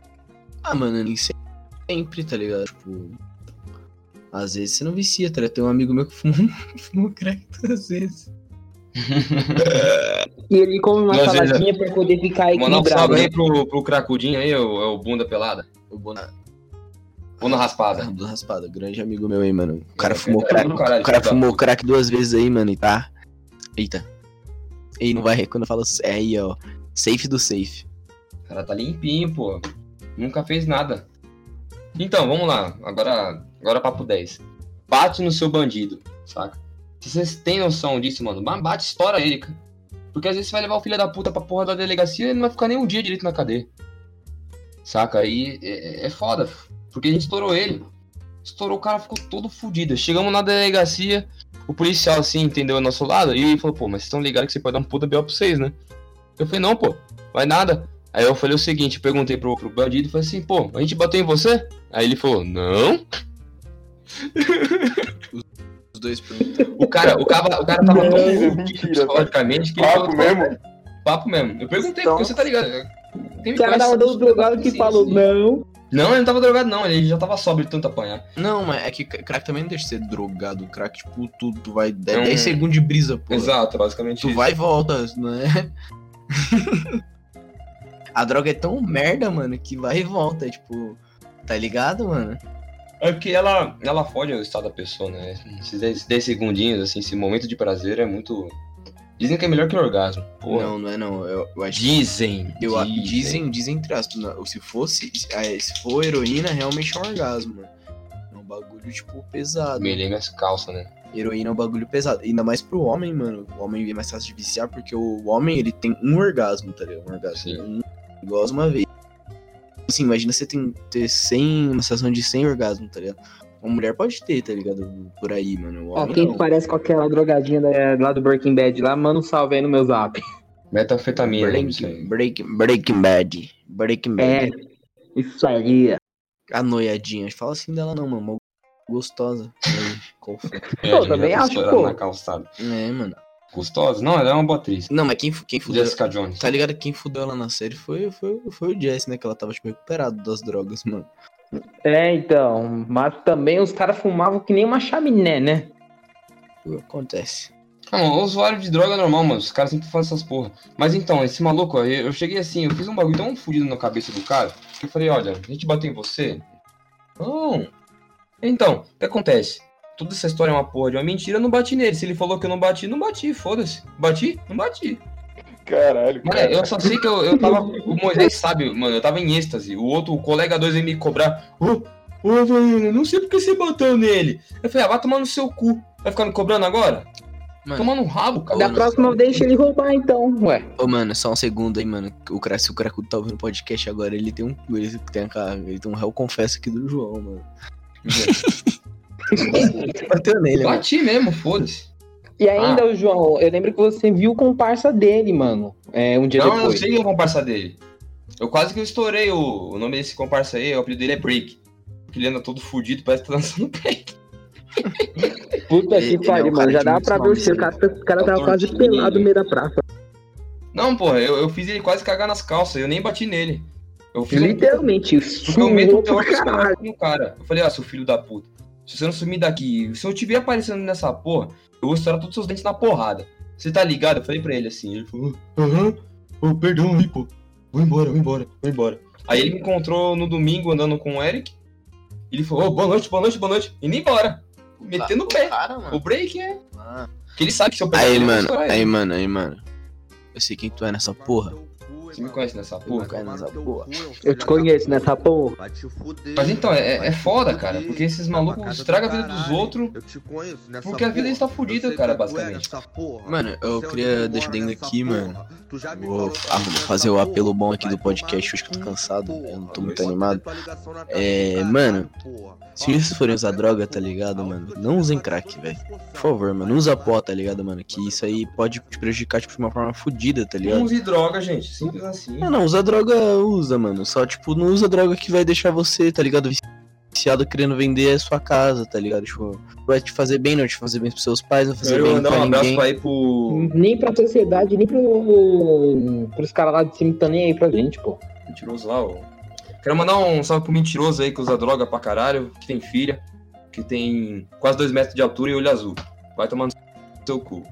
Ah, mano, nem sempre, tá ligado? Tipo, às vezes você não vicia, tá ligado? Tem um amigo meu que fumou, fumou crack todas as vezes. E ele come uma Nossa, saladinha já... pra poder ficar equilibrado. Manda um salve aí pro, pro cracudinho aí, o, o bunda pelada. O bunda... Bunda raspada. Ah, bunda raspada, grande amigo meu aí, mano. O cara é, fumou é, crack. Caralho, o cara tá. fumou crack duas vezes aí, mano, e tá. Eita. E não vai quando eu falo. É aí, ó. Safe do safe. O cara tá limpinho, pô. Nunca fez nada. Então, vamos lá. Agora, agora papo dez. Bate no seu bandido, saca? Se vocês têm noção disso, mano, bate, estoura ele, cara. Porque às vezes você vai levar o filho da puta pra porra da delegacia e ele não vai ficar nem um dia direito na cadeia. Saca? Aí é, é foda. Porque a gente estourou ele, estourou o cara, ficou todo fodido. Chegamos na delegacia, o policial assim, entendeu, ao nosso lado, e ele falou, pô, mas vocês estão ligados que você pode dar um puta B O pra vocês, né? Eu falei, não, pô, vai nada. Aí eu falei o seguinte, perguntei pro, pro bandido, falei assim, pô, a gente bateu em você? Aí ele falou, não. Os dois perguntaram. O cara, o cara, o cara tava tão fodido psicologicamente que ele falou, papo mesmo? Papo mesmo. Eu perguntei, então... porque você tá ligado? O cara tava dando drogado que falou, não. Não, ele não tava drogado, não. Ele já tava sóbrio de tanto apanhar. Não, mas é que crack também não deixa de ser drogado. Crack, tipo, tu, tu vai dez, hum. dez segundos de brisa, pô. Exato, basicamente Tu isso. vai e volta, né? A droga é tão merda, mano, que vai e volta, tipo... Tá ligado, mano? É que ela, ela fode o estado da pessoa, né? Esses dez segundinhos, assim, esse momento de prazer é muito... Dizem que é melhor que o orgasmo. Porra. Não, não é não. Eu, eu acho dizem, que... eu, dizem. Dizem, dizem entre aspas. Se fosse, se for heroína, realmente é um orgasmo, mano. É um bagulho, tipo, pesado. Melhei minhas calças, né? Heroína é um bagulho pesado. Ainda mais pro homem, mano. O homem é mais fácil de viciar, porque o homem, ele tem um orgasmo, tá ligado? Um orgasmo. Um orgasmo uma vez. assim, imagina você tem, ter cem, uma sensação de cem orgasmos, tá ligado? Uma mulher pode ter, tá ligado? Por aí, mano. Ó, quem não parece com aquela drogadinha da, lá do Breaking Bad lá, manda um salve aí no meu zap. Metafetamina. Breaking, breaking, breaking Bad. Breaking Bad. É, isso aí. A noiadinha. Fala assim dela não, mano. Gostosa. É, eu também acho, pô. Na calçada. É, mano. Gostosa? Não, ela é uma boa atriz. Não, mas quem, quem fudeu... Jessica Jones. Tá ligado? Quem fudeu ela na série foi, foi, foi o Jess, né? Que ela tava, tipo, recuperado das drogas, mano. É, então. Mas também os caras fumavam que nem uma chaminé, né? Acontece. Não, usuário de droga é normal, mano. Os caras sempre fazem essas porra. Mas então, esse maluco, ó, eu cheguei assim, eu fiz um bagulho tão fudido na cabeça do cara, que eu falei, olha, a gente bateu em você? Não. Então, o que acontece? Toda essa história é uma porra de uma mentira, eu não bati nele. Se ele falou que eu não bati, não bati, foda-se. Bati? Não bati. Caralho, mano, cara. Eu só sei que eu, eu tava... O Moisés sabe, mano, eu tava em êxtase. O outro, o colega dois, veio me cobrar. Ô, ô, velho, não sei porque você bateu nele. Eu falei, ah, vai tomar no seu cu. Vai ficar me cobrando agora? Mano, tomando um rabo, cara. Da próxima eu deixo ele roubar, então, ué. Ô, mano, só um segundo aí, mano. O cara, se o Cracudo tá ouvindo o podcast agora, ele tem um... Ele tem um cara... Ele tem um réu confesso aqui do João, mano. Você bateu nele, mano. Bati mesmo, foda-se. E ainda, ah. João, eu lembro que você viu o comparsa dele, mano. É, um dia não, depois. Não, eu não sei o comparsa dele. Eu quase que estourei o, o nome desse comparsa aí, o apelido dele é Brick. Porque ele anda todo fudido, parece que tá dançando peito. Puta que pariu, mano. Já dava pra ver o seu. O cara tava quase pelado no meio da praça. Não, porra, eu, eu fiz ele quase cagar nas calças, eu nem bati nele. Eu fiz literalmente, um... isso. Porque eu meto o teor no cara. Eu falei, ó, ah, seu filho da puta. Se você não sumir daqui, se eu tiver aparecendo nessa porra, eu vou estourar todos os seus dentes na porrada. Você tá ligado? Eu falei pra ele assim. Ele falou, aham, oh, perdão aí, pô. Vou embora, vou embora, vou embora. Aí ele me encontrou no domingo andando com o Eric. Ele falou, oh, boa noite, boa noite, boa noite. Indo embora. Metendo o pé. Cara, mano. O break é. Ah. Porque ele sabe que se eu pegar aí, ele, mano, aí, aí, mano, aí, mano. Eu sei quem tu é nessa porra. Você me conhece nessa porra? Eu, nessa porra. eu te conheço nessa porra. Mas então, é, é foda, cara. Porque esses malucos estragam a vida dos outros. Porque a vida deles tá fudida, cara, basicamente. Mano, eu queria deixar dentro aqui, mano. Vou fazer o apelo bom aqui do podcast. Hoje que eu tô cansado, eu não tô muito animado. É, mano, se vocês forem usar droga, tá ligado, mano? Não usem crack, velho. Por favor, mano. Não usa pó, tá ligado, mano? Que isso aí pode te prejudicar, tipo, de uma forma fudida, tá ligado? Não use droga, gente. Simples. Assim. Não, não, usa droga, usa, mano. Só, tipo, não usa droga que vai deixar você, tá ligado? Viciado querendo vender a sua casa, tá ligado? Tipo, vai te fazer bem, não vai te fazer bem pros seus pais, não vai fazer eu bem pra um ninguém. Pra ir pro... Nem pra sociedade, nem pro... pros caras lá de cima que tá nem aí pra gente, pô. Mentiroso lá, ó. Quero mandar um salve pro mentiroso aí que usa droga pra caralho, que tem filha, que tem quase dois metros de altura e olho azul. Vai tomar no seu cu.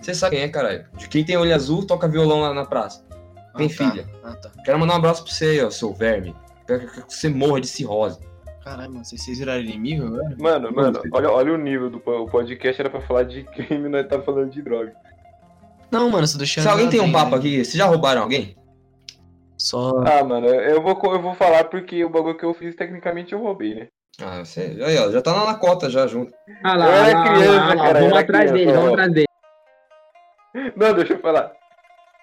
Você sabe quem é, caralho. De quem tem olho azul, toca violão lá na praça. Tem ah, filha. Tá. Ah, tá. Quero mandar um abraço pra você, ó, seu verme. Quero que você morra de cirrose. Caralho, mano, vocês viraram inimigo agora? Mano, mano, olha, olha o nível do o podcast. Era pra falar de crime, nós tá falando de droga. Não, mano, você deixando... Se alguém tem um papo aqui, vocês já roubaram alguém? Só... Ah, mano, eu vou, eu vou falar porque o bagulho que eu fiz, tecnicamente, eu roubei, né? Ah, você... Aí, ó, já tá lá na cota, já, junto. Ah lá, eu era criança, lá, lá, cara. Vamos atrás dele, vamos atrás dele. Não, deixa eu falar.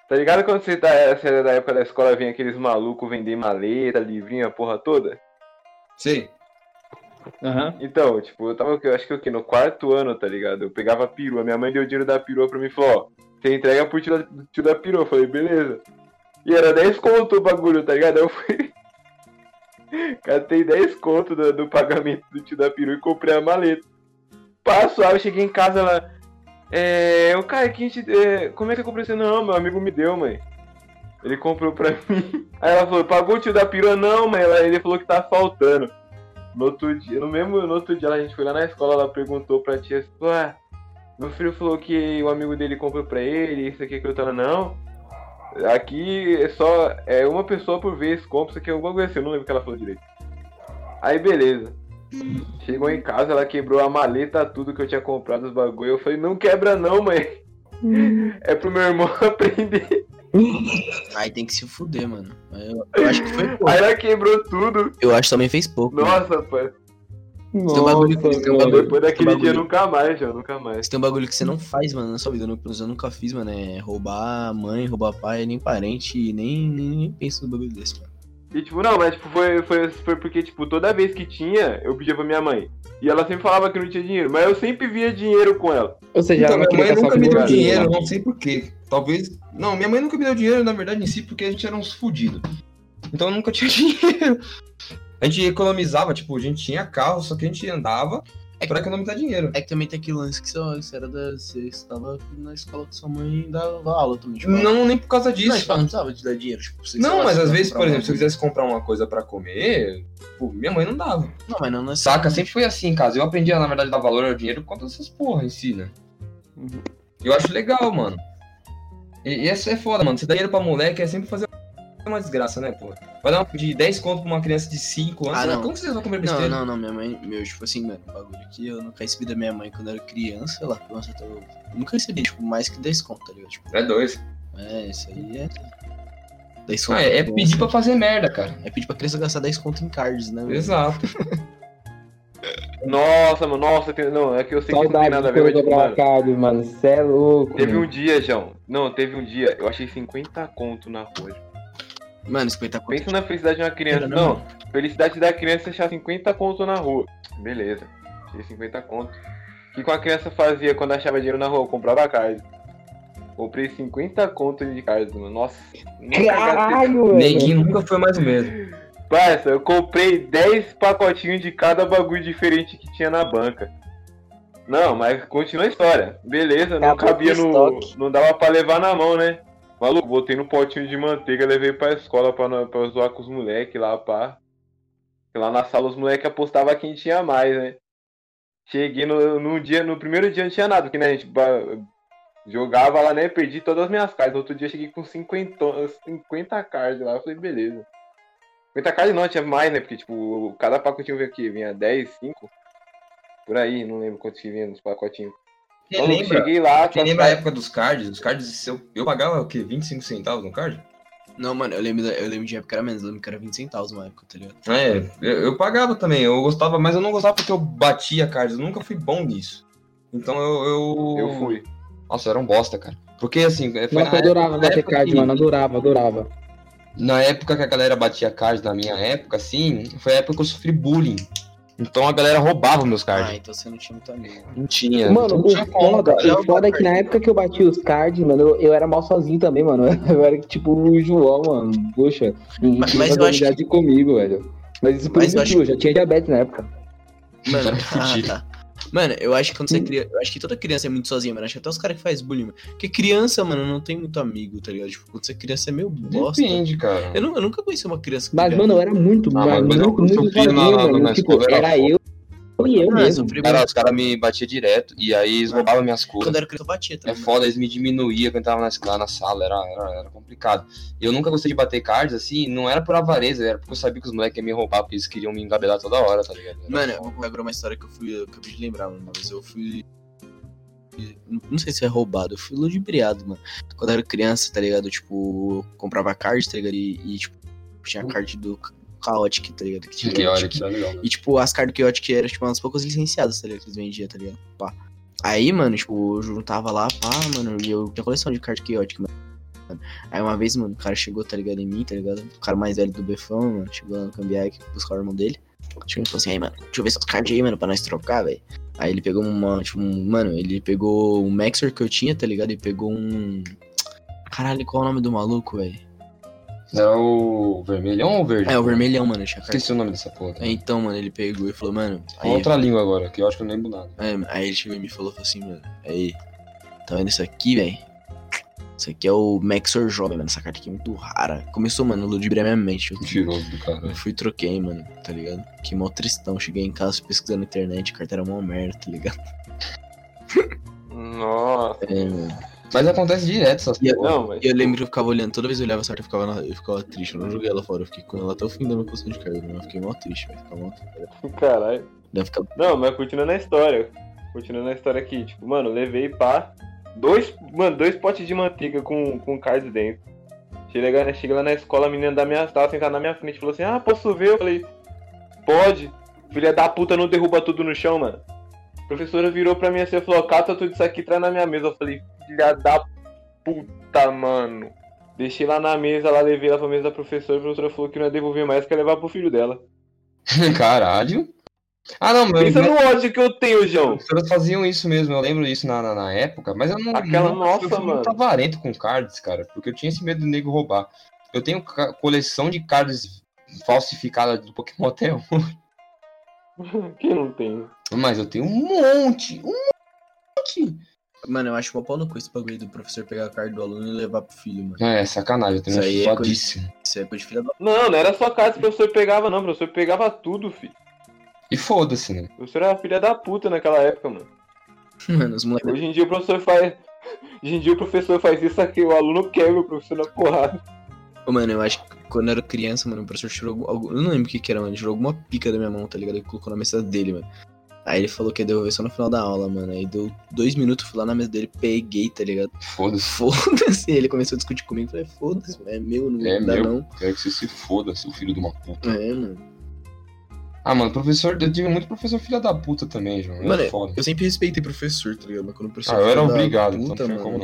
Tá ligado quando você tá você, da época da escola, vem aqueles malucos vender maleta, livrinho, a porra toda? Sim. Aham. Uhum. Então, tipo, eu tava, eu acho que o quê? No quarto ano, tá ligado? Eu pegava a perua, minha mãe deu o dinheiro da perua pra mim e falou, ó, você entrega pro tio da, tio da perua. Eu falei, beleza. E era dez conto o bagulho, tá ligado? Aí eu fui... Catei dez conto do, do pagamento do tio da perua e comprei a maleta. Passo, aí eu cheguei em casa lá... É, o cara que a gente... É, como é que eu comprei isso? Não, meu amigo me deu, mãe. Ele comprou pra mim. Aí ela falou, pagou o tio da perua? Não, mãe. Ela, ele falou que tá faltando. No outro dia, no mesmo no outro dia, a gente foi lá na escola, ela perguntou pra tia, ah, meu filho falou que o amigo dele comprou pra ele, isso aqui, aquilo, tá? Não. Aqui é só... É uma pessoa por vez, compra isso aqui, alguma coisa assim. Eu não lembro o que ela falou direito. Aí, beleza. Chegou em casa, ela quebrou a maleta, tudo que eu tinha comprado, os bagulho. Eu falei, não quebra não, mãe. É pro meu irmão aprender. Aí tem que se fuder, mano. Eu, eu acho que foi pouco. Aí ela quebrou tudo. Eu acho que também fez pouco. Nossa, pai. Nossa, bagulho, mano, tem um bagulho, depois daquele dia nunca mais, já, nunca mais. Você tem um bagulho que você não faz, mano, na sua vida. Eu, eu nunca fiz, mano, é roubar mãe, roubar pai, nem parente, nem, nem, nem penso no bagulho desse, mano. E, tipo, não, mas tipo, foi, foi, foi porque, tipo, toda vez que tinha, eu pedia pra minha mãe. E ela sempre falava que não tinha dinheiro, mas eu sempre via dinheiro com ela. Ou seja, então, ela minha mãe nunca me deu dinheiro, não sei porquê. Talvez... Não, minha mãe nunca me deu dinheiro, na verdade, em si, porque a gente era uns fudidos. Então eu nunca tinha dinheiro. A gente economizava, tipo, a gente tinha carro, só que a gente andava é que, pra economizar dinheiro. É que também tem aquele lance que você era da... Você estava na escola que sua mãe dava aula também. Tipo, não, nem por causa disso. Não, tipo, não precisava te dar dinheiro. Tipo, você não, mas às vezes, por exemplo, se eu quisesse comprar uma coisa pra comer, tipo, minha mãe não dava. Não, mas não nessa. Saca, sempre foi assim em casa. Eu aprendi, na verdade, dar valor ao dinheiro por conta dessas porra em si, né? Uhum. Eu acho legal, mano. E, e essa é foda, mano. Você dá dinheiro pra moleque é sempre fazer uma desgraça, né, pô? Vai dar uma, de dez conto pra uma criança de cinco anos, ah, não. Como que vocês vão comer besteira? Não, não, não, minha mãe, meu, tipo assim, mano, o bagulho aqui, eu nunca recebi da minha mãe quando eu era criança, sei lá, nossa, eu, eu nunca recebi, tipo, mais que dez conto, tá ligado? Tipo, é dois. É, isso aí é... dez conto. Ah, é, é pedir assim, pra fazer merda, cara. É pedir pra criança gastar dez conto em cards, né? Exato. Nossa, mano, nossa, não, é que eu sei que isso não tem nada a ver, mas, mano, cardio, mano, cê é louco. Teve mano. um dia, João, não, teve um dia, eu achei cinquenta conto na rua, mano, cinquenta conto. Pensa na felicidade de uma criança. Não, não, felicidade da criança é achar cinquenta conto na rua. Beleza, achei cinquenta conto. O que a criança fazia quando achava dinheiro na rua? Eu comprava cards. Comprei cinquenta conto de cards, mano. Nossa, caralho, neguinho nunca foi mais o mesmo. Parça, eu comprei dez pacotinhos de cada bagulho diferente que tinha na banca. Não, mas continua a história. Beleza, não cabia no... Não dava pra levar na mão, né? Maluco, botei no potinho de manteiga, levei pra escola pra, pra zoar com os moleques lá, pá. Lá na sala os moleques apostavam quem tinha mais, né? Cheguei no, no dia, no primeiro dia não tinha nada, porque, né, a gente jogava lá, né, perdi todas as minhas cards. Outro dia cheguei com cinquenta cards lá, eu falei, beleza. cinquenta cards não, tinha mais, né, porque, tipo, cada pacotinho veio aqui, vinha dez, cinco, por aí, não lembro quantos que vinha nos pacotinhos. Quem Quando lembra, cheguei lá, quem lembra a época dos cards? Os cards, eu, eu pagava o quê? vinte e cinco centavos no card? Não, mano, eu lembro, eu lembro de época que era menos, eu lembro que era vinte centavos na época, tá ligado? É, eu, eu pagava também, eu gostava, mas eu não gostava porque eu batia cards, eu nunca fui bom nisso. Então eu... Eu, eu fui. Nossa, eu era um bosta, cara. Porque assim... Foi Nossa, eu adorava bater card, que... mano, adorava, adorava. Na época que a galera batia cards, na minha época, assim, foi a época que eu sofri bullying. Então a galera roubava meus cards. Ah, então você não tinha muito amigo. Não tinha. Mano, então, o, tinha foda, o foda é que na época que eu bati os cards, mano, eu, eu era mal sozinho também, mano. Eu era tipo o João, mano. Poxa, ninguém mas, mas tinha amizade que... comigo, velho. Mas isso por isso eu já tinha diabetes na época. Mano, ah, tá. Mano, eu acho que quando você cria... Eu acho que toda criança é muito sozinha, mano. Acho que até os caras que fazem bullying, mano. Porque criança, mano, não tem muito amigo, tá ligado? Tipo, quando você é criança é meio bosta. Depende, cara. Eu, não, eu nunca conheci uma criança que... Mas, criança. Mano, eu era muito... Ah, mano, mas eu muito, muito sozinho, na, mano. Na tipo, escola, era eu e eu ah, mesmo. Cara, os caras me batiam direto e aí eles roubavam minhas coisas. Quando eu era criança, eu batia também. É foda, eles me diminuíam quando eu tava na, na sala. Era, era, era complicado. Eu nunca gostei de bater cards, assim. Não era por avareza, era porque eu sabia que os moleques iam me roubar, porque eles queriam me engabelar toda hora, tá ligado? Era mano, foda. Eu vou agora uma história que eu fui... Eu acabei de lembrar, mano. Uma vez eu fui... Não sei se é roubado, eu fui ludibriado, mano. Quando eu era criança, tá ligado? Eu, tipo, comprava cards, tá ligado? E, e tipo, tinha card do... Chaotic, tá ligado? Que tinha Chaotic, tá legal, né? E, tipo, as cartas do Chaotic eram, tipo, umas poucas licenciadas, tá ligado? Que eles vendiam, tá ligado? Pá. Aí, mano, tipo, eu juntava lá, pá, mano, e eu tinha coleção de cartas Chaotic, mano. Aí uma vez, mano, o cara chegou, tá ligado, em mim, tá ligado? O cara mais velho do Befão, mano, chegou lá no Cambiai, que buscar o irmão dele. Chegou e falou assim, aí, mano, deixa eu ver essas cartas aí, mano, pra nós trocar, velho. Aí ele pegou uma, tipo, um, mano, ele pegou um Maxer que eu tinha, tá ligado? E pegou um... Caralho, qual é o nome do maluco, velho? Era o vermelhão ou o verde? É, o vermelhão, mano. Tinha Esqueci o nome dessa porra. Né? Então, mano, ele pegou e falou, mano... Aí, outra eu... língua agora, que eu acho que eu não lembro nada. Aí, aí ele chegou e me falou, falou assim, mano... Aí, tá vendo isso aqui, velho? Isso aqui é o Maxor Jovem, mano. Essa carta aqui é muito rara. Começou, mano, a ludibrar minha mente. Mentiroso do cara. Eu fui e troquei, mano, tá ligado? Que mó tristão. Cheguei em casa, pesquisando na internet, a carta era mó merda, tá ligado? Nossa. É, mano. Mas acontece direto essas coisas. Não, mas... Eu lembro que eu ficava olhando, toda vez que eu olhava essa carta eu ficava, na... eu ficava triste, eu não joguei ela fora, eu fiquei com ela até o fim da minha posição de carga, eu fiquei mó triste, vai ficar mó triste. Caralho. Ficar... Não, mas continuando a história, continuando a história aqui, tipo, mano, levei pá, dois, mano, dois potes de manteiga com, com cards dentro. Cheguei, cheguei lá na escola, a menina da minha sala sentada na minha frente, falou assim, ah, posso ver? Eu falei, pode, filha da puta, não derruba tudo no chão, mano. A professora virou pra mim assim e falou, cata tudo isso aqui, traz na minha mesa. Eu falei, filha da puta, mano. Deixei lá na mesa, lá levei lá pra mesa da professora, a professora falou que não ia devolver mais, que ia levar pro filho dela. Caralho. Ah, não, meu... Pensa no ódio que eu tenho, João. As pessoas faziam isso mesmo, eu lembro disso na, na, na época, mas eu não... Aquela não, nossa, eu mano. Eu não tava avarento com cards, cara, porque eu tinha esse medo do nego roubar. Eu tenho ca- coleção de cards falsificadas do Pokémon até hoje. Quem não tem? Mas eu tenho um monte, um monte. Mano, eu acho uma pau no cu esse bagulho do professor pegar a carta do aluno e levar pro filho, mano. É, sacanagem, eu tenho isso aí só é coisa, disso. Isso aí é coisa de filha da... Não, não era só carta que o professor pegava, não. O professor pegava tudo, filho. E foda-se, né? O professor era filha da puta naquela época, mano. Mano, os moleques... Hoje em dia o professor faz... Hoje em dia o professor faz isso aqui, o aluno quebra o professor na porrada. Ô, mano, eu acho que quando eu era criança, mano, o professor tirou algum... Eu não lembro o que que era, mano. Ele tirou alguma pica da minha mão, tá ligado? E colocou na mesa dele, mano. Aí ele falou que ia devolver só no final da aula, mano. Aí deu dois minutos, fui lá na mesa dele, peguei, tá ligado? Foda-se. Foda-se. Ele começou a discutir comigo, falei, foda-se, é meu, não é dá meu. Não. Quero que você se foda, seu filho de uma puta. É, mano. Ah, mano, professor, eu tive muito professor filha da puta também, João. Mano, é foda. Eu sempre respeitei professor, tá ligado? Mas quando o professor... Ah, eu era obrigado, puta, então não tinha como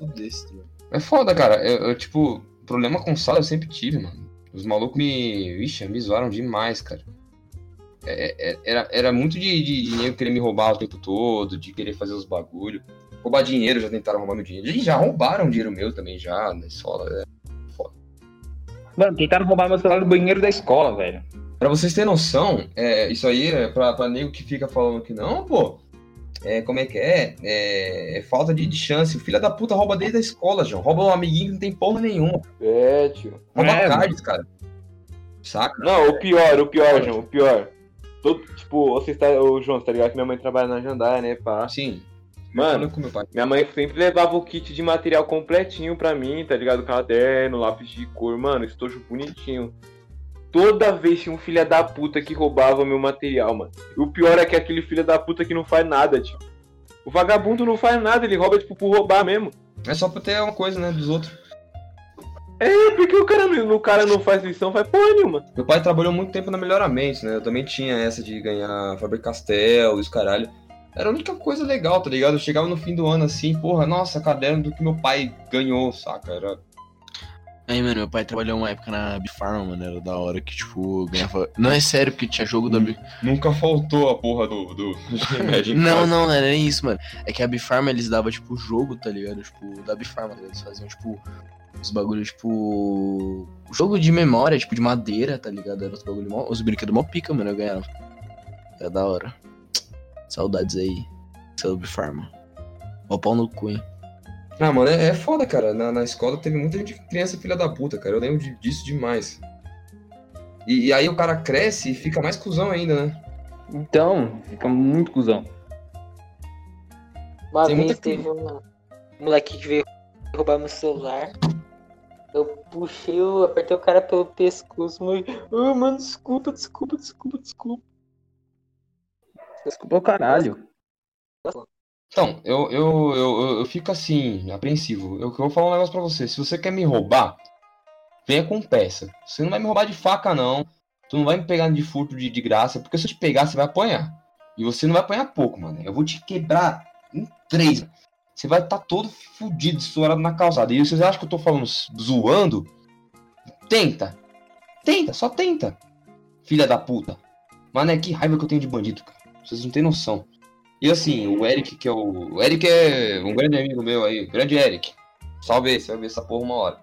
não. Desse, tá é foda, cara. Eu, eu, tipo, problema com sala eu sempre tive, mano. Os malucos me... Vixe, me zoaram demais, cara. É, era, era muito de, de, de nego querer me roubar o tempo todo, de querer fazer os bagulho. Roubar dinheiro, já tentaram roubar meu dinheiro. Já roubaram dinheiro meu também, já, na escola. É foda. Mano, tentaram roubar meu celular do banheiro da escola, velho. Pra vocês terem noção, é, isso aí é pra, pra nego que fica falando que não, pô. É, como é que é? É, é falta de, de chance. O filho da puta rouba desde a escola, João. Rouba um amiguinho que não tem porra nenhuma. É, tio. Rouba é, cards, cara. Saca? Não, o pior, o pior, João, o pior. Todo, tipo, você tá, ô, João, você tá ligado que minha mãe trabalha na Jandaia, né, pá? Sim. Mano, com meu pai. Minha mãe sempre levava o kit de material completinho pra mim, tá ligado? Caderno, lápis de cor, mano, estojo bonitinho. Toda vez tinha um filho da puta que roubava meu material, mano. E o pior é que é aquele filho da puta que não faz nada, tipo. O vagabundo não faz nada, ele rouba, tipo, por roubar mesmo. É só pra ter uma coisa, né, dos outros. É, porque o cara, não, o cara não faz lição, faz porra nenhuma. Meu pai trabalhou muito tempo na melhoramento, né? Eu também tinha essa de ganhar Faber-Castell e os caralho. Era a única coisa legal, tá ligado? Eu chegava no fim do ano assim, porra, nossa, caderno do que meu pai ganhou, saca? Era... Aí, mano, meu pai trabalhou uma época na B-Farm, mano, era da hora que, tipo, ganhava... Não, é sério, porque tinha jogo da B... Nunca faltou a porra do... do... Não, não, não era nem isso, mano. É que a B-Farm, eles davam, tipo, jogo, tá ligado? Tipo, da B-Farm, tá ligado? Eles faziam, tipo... Os bagulhos, tipo... Jogo de memória, tipo, de madeira, tá ligado? Era os bagulhos mó... Os brinquedos mó pica, mano, eu ganhava. Era da hora. Saudades aí. Sub Farma. Ó pau no cu, hein? Ah, mano, é, é foda, cara. Na, na escola teve muita gente criança filha da puta, cara. Eu lembro de, disso demais. E, e aí o cara cresce e fica mais cuzão ainda, né? Então, fica muito cuzão. Uma Tem vez teve um moleque que veio roubar meu celular... Eu puxei, eu apertei o cara pelo pescoço, mano. Oh, mano, desculpa, desculpa, desculpa, desculpa. Desculpa o caralho. Então, eu, eu, eu, eu fico assim, apreensivo. Eu, eu vou falar um negócio pra você. Se você quer me roubar, venha com peça. Você não vai me roubar de faca, não. Tu não vai me pegar de furto de, de graça. Porque se eu te pegar, você vai apanhar. E você não vai apanhar pouco, mano. Eu vou te quebrar em três, mano. Você vai estar todo fudido, estourado na calçada. E vocês acham que eu tô falando zoando? Tenta. Tenta, só tenta. Filha da puta. Mano, é que raiva que eu tenho de bandido, cara. Vocês não têm noção. E assim, o Eric, que é o... O Eric é um grande amigo meu aí. Grande Eric. Salve, você vai ver essa porra uma hora.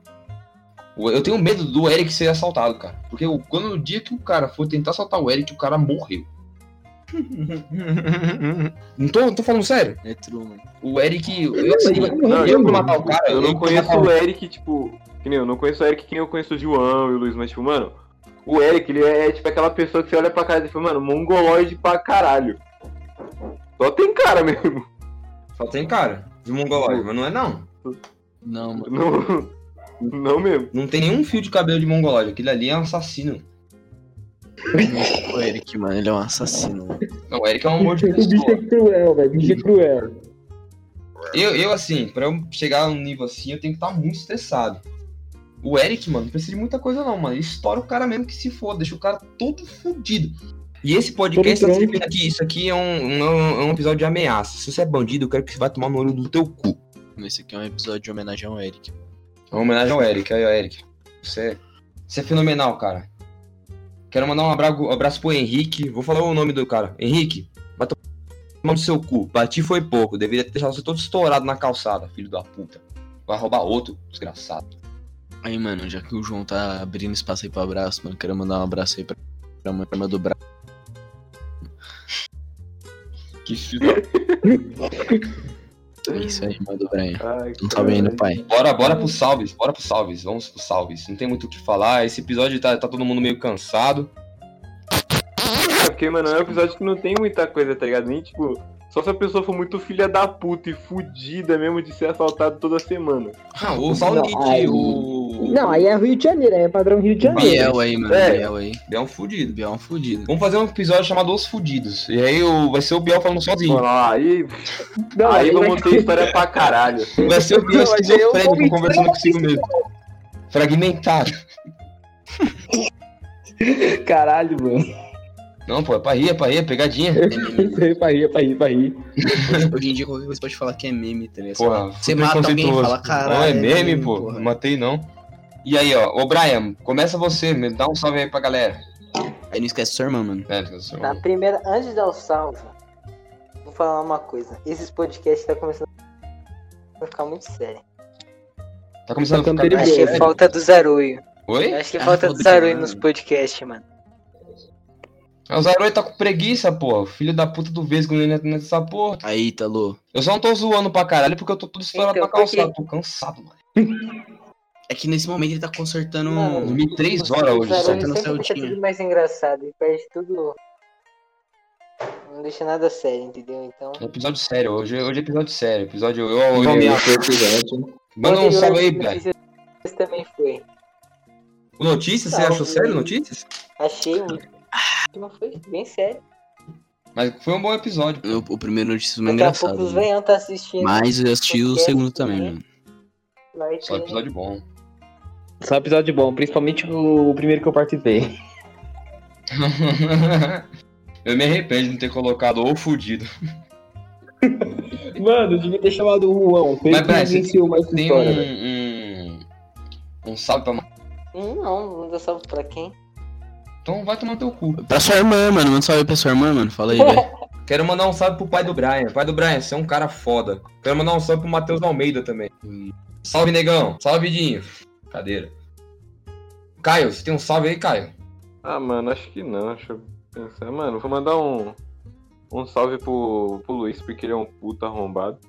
Eu tenho medo do Eric ser assaltado, cara. Porque quando no dia que o cara for tentar assaltar o Eric, o cara morreu. Não tô, não tô falando sério. É true, mano. O Eric. Eu, eu, assim, não, não, eu, não, matar o cara, eu, eu não conheço o Eric, tipo. Que nem eu não conheço o Eric que nem eu conheço o João e o Luiz, mas, tipo, mano, o Eric, ele é tipo aquela pessoa que você olha pra cara e fala, mano, mongoloide pra caralho. Só tem cara mesmo. Só tem cara de mongoloide, mas não é não. Não, mano. Não, não mesmo. Não tem nenhum fio de cabelo de mongoloide. Aquele ali é um assassino. O Eric, mano, ele é um assassino. Mano. Não, o Eric é um amor de pessoa. O bicho é cruel, velho. O bicho é cruel. Eu, eu, assim, pra eu chegar num nível assim, eu tenho que estar muito estressado. O Eric, mano, não precisa de muita coisa não, mano. Ele estoura o cara mesmo que se foda, deixa o cara todo fudido. E esse podcast tá sempre aqui. Isso aqui é um, um, um episódio de ameaça. Se você é bandido, eu quero que você vá tomar no olho do teu cu. Esse aqui é um episódio de homenagem ao Eric. Uma homenagem ao Eric. Aí, ó, Eric. Você, você é fenomenal, cara. Quero mandar um abraço, um abraço pro Henrique. Vou falar o nome do cara. Henrique, vai tomar no seu cu. Bati foi pouco. Deveria ter deixado você todo estourado na calçada, filho da puta. Vai roubar outro, desgraçado. Aí, mano, já que o João tá abrindo espaço aí pro abraço, mano, quero mandar um abraço aí pra, pra mãe do Bra. Que filho da... É isso aí, irmão do Brian. Ai, não tá bem, né, pai? Bora, bora pro salves, bora pro salves, vamos pro salves. Não tem muito o que falar, esse episódio tá, tá todo mundo meio cansado. Ok, mano, é um episódio que não tem muita coisa, tá ligado? Nem, tipo... Só se a pessoa for muito filha da puta e fudida mesmo de ser assaltado toda semana. Ah, o Paulite, aí... o... Não, aí é Rio de Janeiro, aí é padrão Rio de Janeiro. Biel aí, mano, é. Biel aí. Biel é um fudido, Biel é um fudido. Vamos fazer um episódio chamado Os Fudidos. E aí o... vai ser o Biel falando sozinho. Olá, aí... Não, aí eu montei história pra caralho. Vai ser o Biel esquizofrênico conversando consigo mesmo. Fragmentado. Caralho, mano. Não, pô, é pra rir, é pra rir, é pegadinha. É pra rir, é pra rir, é pra rir. Hoje em dia qualquer coisa pode falar que é meme, tá ligado? Porra, você mata alguém e fala, caralho. Não, é meme, é meme pô, não matei não. E aí, ó, ô Brian, começa você, dá um salve aí pra galera. Aí não esquece sua irmã, mano. É, não esquece sua irmã. Na primeira, antes de dar o salve, vou falar uma coisa. Esses podcasts tá começando a ficar muito sério. Tá começando tá a ficar muito sério? Acho que falta do Zarui. Oi? Acho que ah, falta do Zarui nos podcasts, mano. O Zarui tá com preguiça, pô. Filho da puta do Vesgo nessa porra. Aí, tá louco. Eu só não tô zoando pra caralho porque eu tô tudo estourado então, na calçada. Porque... Tô cansado, mano. É que nesse momento ele tá consertando... Dormi três horas hoje. Consertando seu time. Tudo mais engraçado. Ele perde tudo... Não deixa nada sério, entendeu? Então... É episódio sério. Hoje, hoje é episódio sério. Episódio... Eu, eu, eu, eu, eu... Manda um salve aí, Black. Esse também foi. O Notícias? Você achou sério, Notícias? Achei, muito. Mas foi bem sério. Mas foi um bom episódio. Eu, o primeiro notícia foi engraçado. Pouco, né? Tá assistindo. Mas eu assisti o segundo também, mano. Ter... Só episódio bom. Só episódio bom, principalmente o, o primeiro que eu participei. Eu me arrependo de não ter colocado ou fudido. Mano, eu devia ter chamado o Juan. Mas parece que tem um, um... um salve pra... Não, não dá salve pra quem? Então vai tomar teu cu. Pra sua irmã, mano. Manda um salve pra sua irmã, mano. Fala aí, velho. Quero mandar um salve pro pai do Brian. Pai do Brian, você é um cara foda. Quero mandar um salve pro Matheus Almeida também. Hum. Salve, negão. Salve, Dinho. Cadeira. Caio, você tem um salve aí, Caio? Ah, mano, acho que não. Deixa eu pensar. Mano, vou mandar um, um salve pro, pro Luiz, porque ele é um puta arrombado.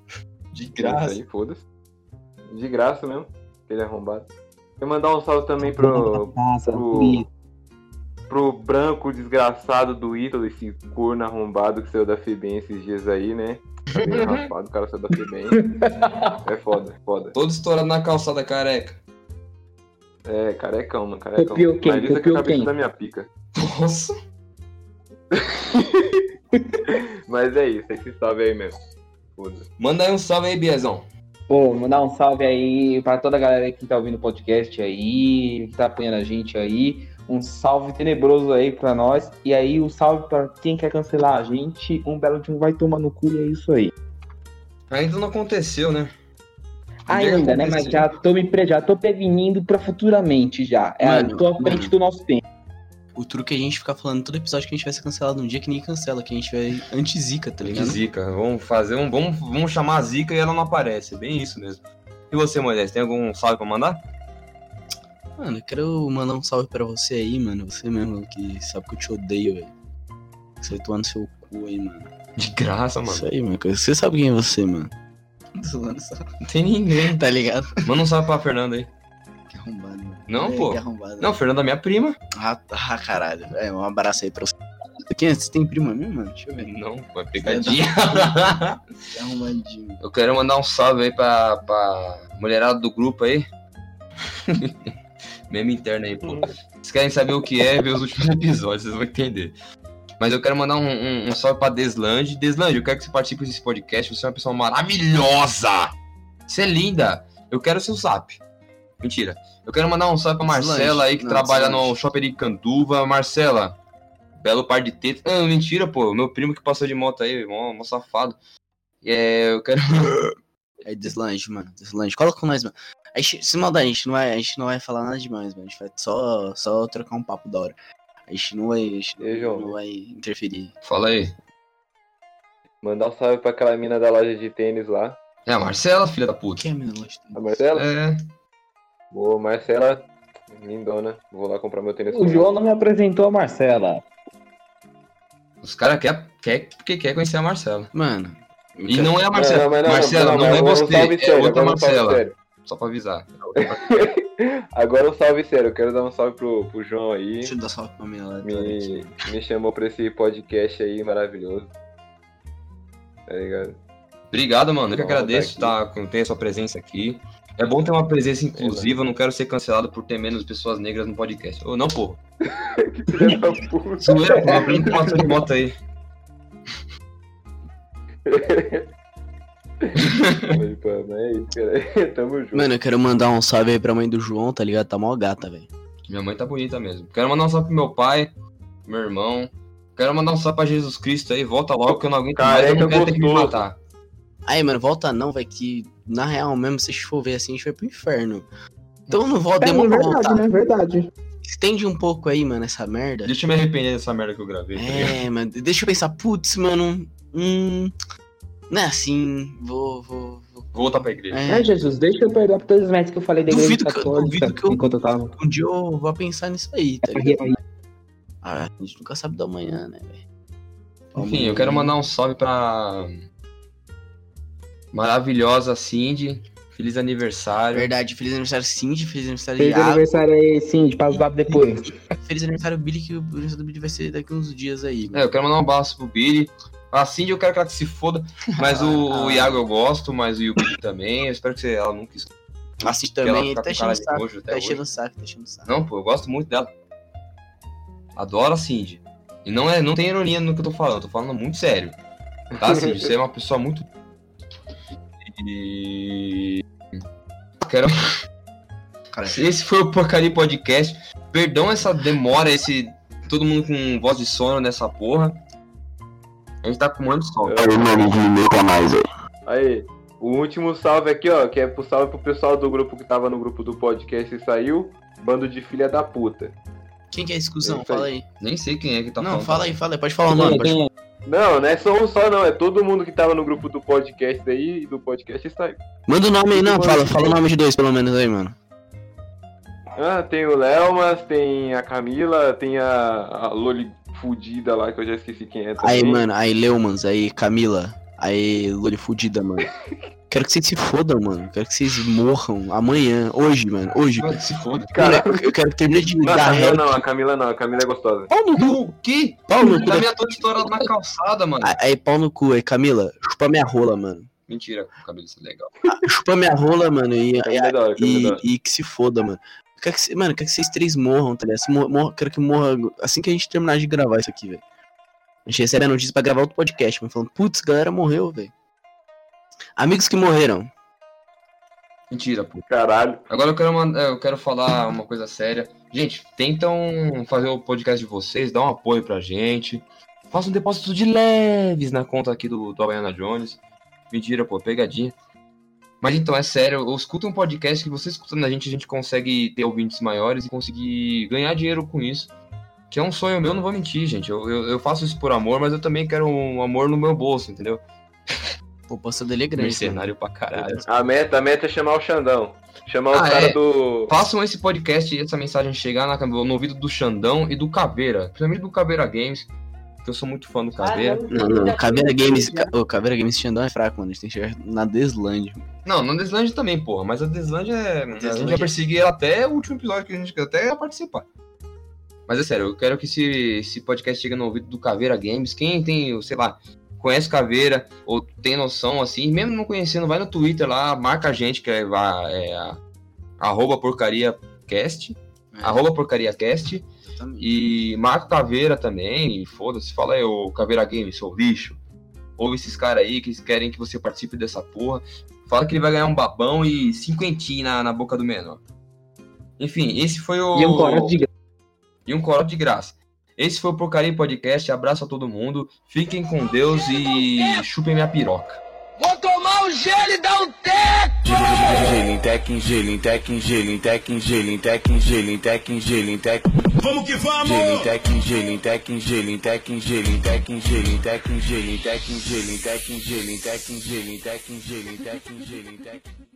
De graça. Aí, foda-se. De graça mesmo. Ele é arrombado. Vou mandar um salve também pro... Nossa, pro... Pro branco desgraçado do Ítalo, esse corno arrombado que saiu da Febem esses dias aí, né? Tá meio raspado, o cara saiu da Febem. É foda, foda. Todo estourado na calçada, careca. É, carecão, mano, carecão. Copiou quem? Copiou quem? A cabeça da minha pica. Nossa. Mas é isso, é que salve aí mesmo. Foda. Manda aí um salve aí, Biezão. Pô, mandar um salve aí pra toda a galera que tá ouvindo o podcast aí, que tá apoiando a gente aí. Um salve tenebroso aí pra nós. E aí, um salve pra quem quer cancelar a gente. Um belo de um vai tomar no cu e é isso aí. Ainda não aconteceu, né? Ainda, né? Mas já tô, me pre... já tô prevenindo pra futuramente já. É, mano, tô à frente mano. do nosso tempo. O truque é a gente ficar falando todo episódio que a gente vai ser cancelado num dia que nem cancela. Que a gente vai anti-zica, tá ligado? Anti-zica. Vamos fazer um... Vamos, vamos chamar a zica e ela não aparece. É bem isso mesmo. E você, Moisés? Tem algum salve pra mandar? Mano, eu quero mandar um salve pra você aí, mano. Você mesmo, que sabe que eu te odeio, velho. Você vai tomar no seu cu aí, mano. De graça, mano. Isso aí, mano. Você sabe quem é você, mano. Não tem ninguém, tá ligado? Manda um salve pra Fernando aí. Que arrombado, mano. Não, é, pô. Que arrombado, não, Fernando é minha prima. Ah, ah, caralho. É, um abraço aí pra você. Quem é? Você tem prima mesmo, mano? Deixa eu ver. Não, vai pegadinha. É arrombadinho. Eu quero mandar um salve aí pra, pra mulherada do grupo aí. Meme interno aí, pô. Vocês querem saber o que é, ver os últimos episódios, vocês vão entender. Mas eu quero mandar um, um, um salve pra Deslandes. Deslandes, eu quero que você participe desse podcast. Você é uma pessoa maravilhosa. Você é linda. Eu quero seu zap. Mentira. Eu quero mandar um salve pra Marcela Deslandes, aí, que não, trabalha Deslandes. No shopping de Canduva. Marcela, belo par de teta. Ah, mentira, pô. Meu primo que passou de moto aí, mó, mó safado. É, eu quero... É Deslandes, mano. Deslandes. Coloca com nós, mano. A gente, se maldade, a gente não vai, a gente não vai falar nada demais, mano. A gente vai só, só trocar um papo da hora. A gente não vai, a gente não, não vai interferir. Fala aí. Mandar um salve pra aquela mina da loja de tênis lá. É a Marcela, filha da puta. Quem é a mina da loja de tênis? A Marcela? É. Boa, Marcela. Lindona. Vou lá comprar meu tênis. O João não me apresentou a Marcela. Os caras querem quer, porque quer conhecer a Marcela. Mano. E quero... não é a Marcela. Não, não, não, Marcela, não, não, não, não é você. É sério, outra Marcela. Sério. Só pra avisar. Agora um salve sério. Eu quero dar um salve pro, pro João aí. Deixa eu dar salve pra minha lá. Me, me chamou pra esse podcast aí maravilhoso. Tá ligado? Obrigado, mano. Eu que agradeço tá tá, ter a sua presença aqui. É bom ter uma presença inclusiva, eu não quero ser cancelado por ter menos pessoas negras no podcast. Ou não, pô. Que filha da puta. Suleira, fala pra mim com uma de moto aí. Mano, eu quero mandar um salve aí pra mãe do João, tá ligado? Tá mó gata, velho. Minha mãe tá bonita mesmo. Quero mandar um salve pro meu pai, pro meu irmão. Quero mandar um salve pra Jesus Cristo aí, volta logo que eu não aguento mais, eu não quero ter que me matar. Aí, mano, volta não, velho, que na real mesmo, se chover assim, a gente vai pro inferno. Então não volta, é, demora é verdade, pra voltar. É verdade. Estende um pouco aí, mano, essa merda. Deixa eu me arrepender dessa merda que eu gravei. É, tá, mano, deixa eu pensar, putz, mano, hum, não é assim, vou, vou, vou... voltar pra igreja. É, é, Jesus, deixa eu perdoar por todos os métodos que eu falei da igreja católica. Duvido que eu, enquanto eu tava... um dia eu vou pensar nisso aí, tá ligado? É, ah, a gente nunca sabe da manhã, né, velho? Enfim, eu quero mandar um salve pra... maravilhosa Cindy, feliz aniversário. Verdade, feliz aniversário Cindy, feliz aniversário Iago. Feliz aniversário aí, Cindy, passa o papo depois. Feliz aniversário Billy, que o aniversário do Billy vai ser daqui uns dias aí. Mano. É, eu quero mandar um abraço pro Billy. A Cindy eu quero que ela se foda, mas o, o Iago eu gosto, mas o Billy também. Eu espero que você, ela nunca escuta. A Cindy também, tá enchendo o saco, hoje, tá enchendo o saco, tá enchendo o saco. Não, pô, eu gosto muito dela. Adoro a Cindy. E não, é, não tem ironia no que eu tô falando, eu tô falando muito sério. Tá, Cindy? Você é uma pessoa muito... E... Quero... Cara, esse foi o Porcaria Podcast. Perdão essa demora, esse todo mundo com voz de sono nessa porra. A gente tá com muito sol. Aí, o último salve aqui, ó, que é pro salve pro pessoal do grupo que tava no grupo do podcast e saiu. Bando de filha da puta. Quem que é esse cuzão? Fala aí. Nem sei quem é que tá falando. Não, fala aí, fala aí. Pode falar o nome, pode falar. Não, não é só um só, não. É todo mundo que tava no grupo do podcast aí, do podcast saiu. Manda o nome aí, não. Fala, fala o nome de dois, pelo menos, aí, mano. Ah, tem o Léomas, tem a Camila, tem a, a Loli fudida lá, que eu já esqueci quem é também. Aí, mano, aí Léomas, aí Camila, aí Loli fudida, mano. Quero que vocês se fodam, mano. Quero que vocês morram amanhã, hoje, mano. Hoje. Quero que se foda. Cara, eu, eu quero terminar de dar a Não, não, a Camila não. A Camila é gostosa. Pau no cu. O quê? Pau no cu. A minha toda estourada na calçada, mano. Aí, pau no cu. Aí, Camila, chupa minha rola, mano. Mentira, Camila, isso é legal. Ah, chupa minha rola, mano. E, a, é hora, e, é e que se foda, mano. Quero que, mano, quero que vocês três morram, tá ligado? Mor- mor- quero que morra assim que a gente terminar de gravar isso aqui, velho. A gente recebe a notícia pra gravar outro podcast, mano. Falando, putz, galera morreu, velho. Amigos que morreram. Mentira, pô. Caralho. Agora eu quero, mandar, eu quero falar uma coisa séria. Gente, tentam fazer o podcast de vocês, dá um apoio pra gente. Faça um depósito de leves na conta aqui do, do Havana Jones. Mentira, pô, pegadinha. Mas então, é sério, escuta um podcast que vocês escutando a gente, a gente consegue ter ouvintes maiores e conseguir ganhar dinheiro com isso. Que é um sonho meu, não vou mentir, gente. Eu, eu, eu faço isso por amor, mas eu também quero um amor no meu bolso, entendeu? Pô, posso dele é grande. Mercenário pra caralho. A meta, a meta é chamar o Xandão. Chamar ah, o cara é. do... Façam esse podcast e essa mensagem chegar na, no ouvido do Xandão e do Caveira. Principalmente do Caveira Games, que eu sou muito fã do Caveira. Ah, não, não, não. Caveira Games... Oh, Caveira Games Xandão é fraco, mano. A gente tem que chegar na Deslandes. Não, na Deslandes também, porra. Mas a Deslandes é... Deslandes. A gente vai perseguir ela até o último episódio que a gente quer até participar. Mas é sério, eu quero que esse, esse podcast chegue no ouvido do Caveira Games. Quem tem, sei lá... conhece Caveira, ou tem noção assim, mesmo não conhecendo, vai no Twitter lá, marca a gente, que é, é a arroba porcariaCast, é. arroba porcariaCast, e marca Caveira também, e foda-se, fala aí, ô Caveira Games, seu lixo, ouve esses caras aí que querem que você participe dessa porra, fala que ele vai ganhar um babão e cinquentinho na, na boca do menor. Enfim, esse foi o... E um corote de graça. E um corote de graça. Esse foi o Porcaria Podcast, abraço a todo mundo, fiquem com Deus e chupem minha piroca. Vou tomar o um gelo e dá um teco. Vamos que vamos!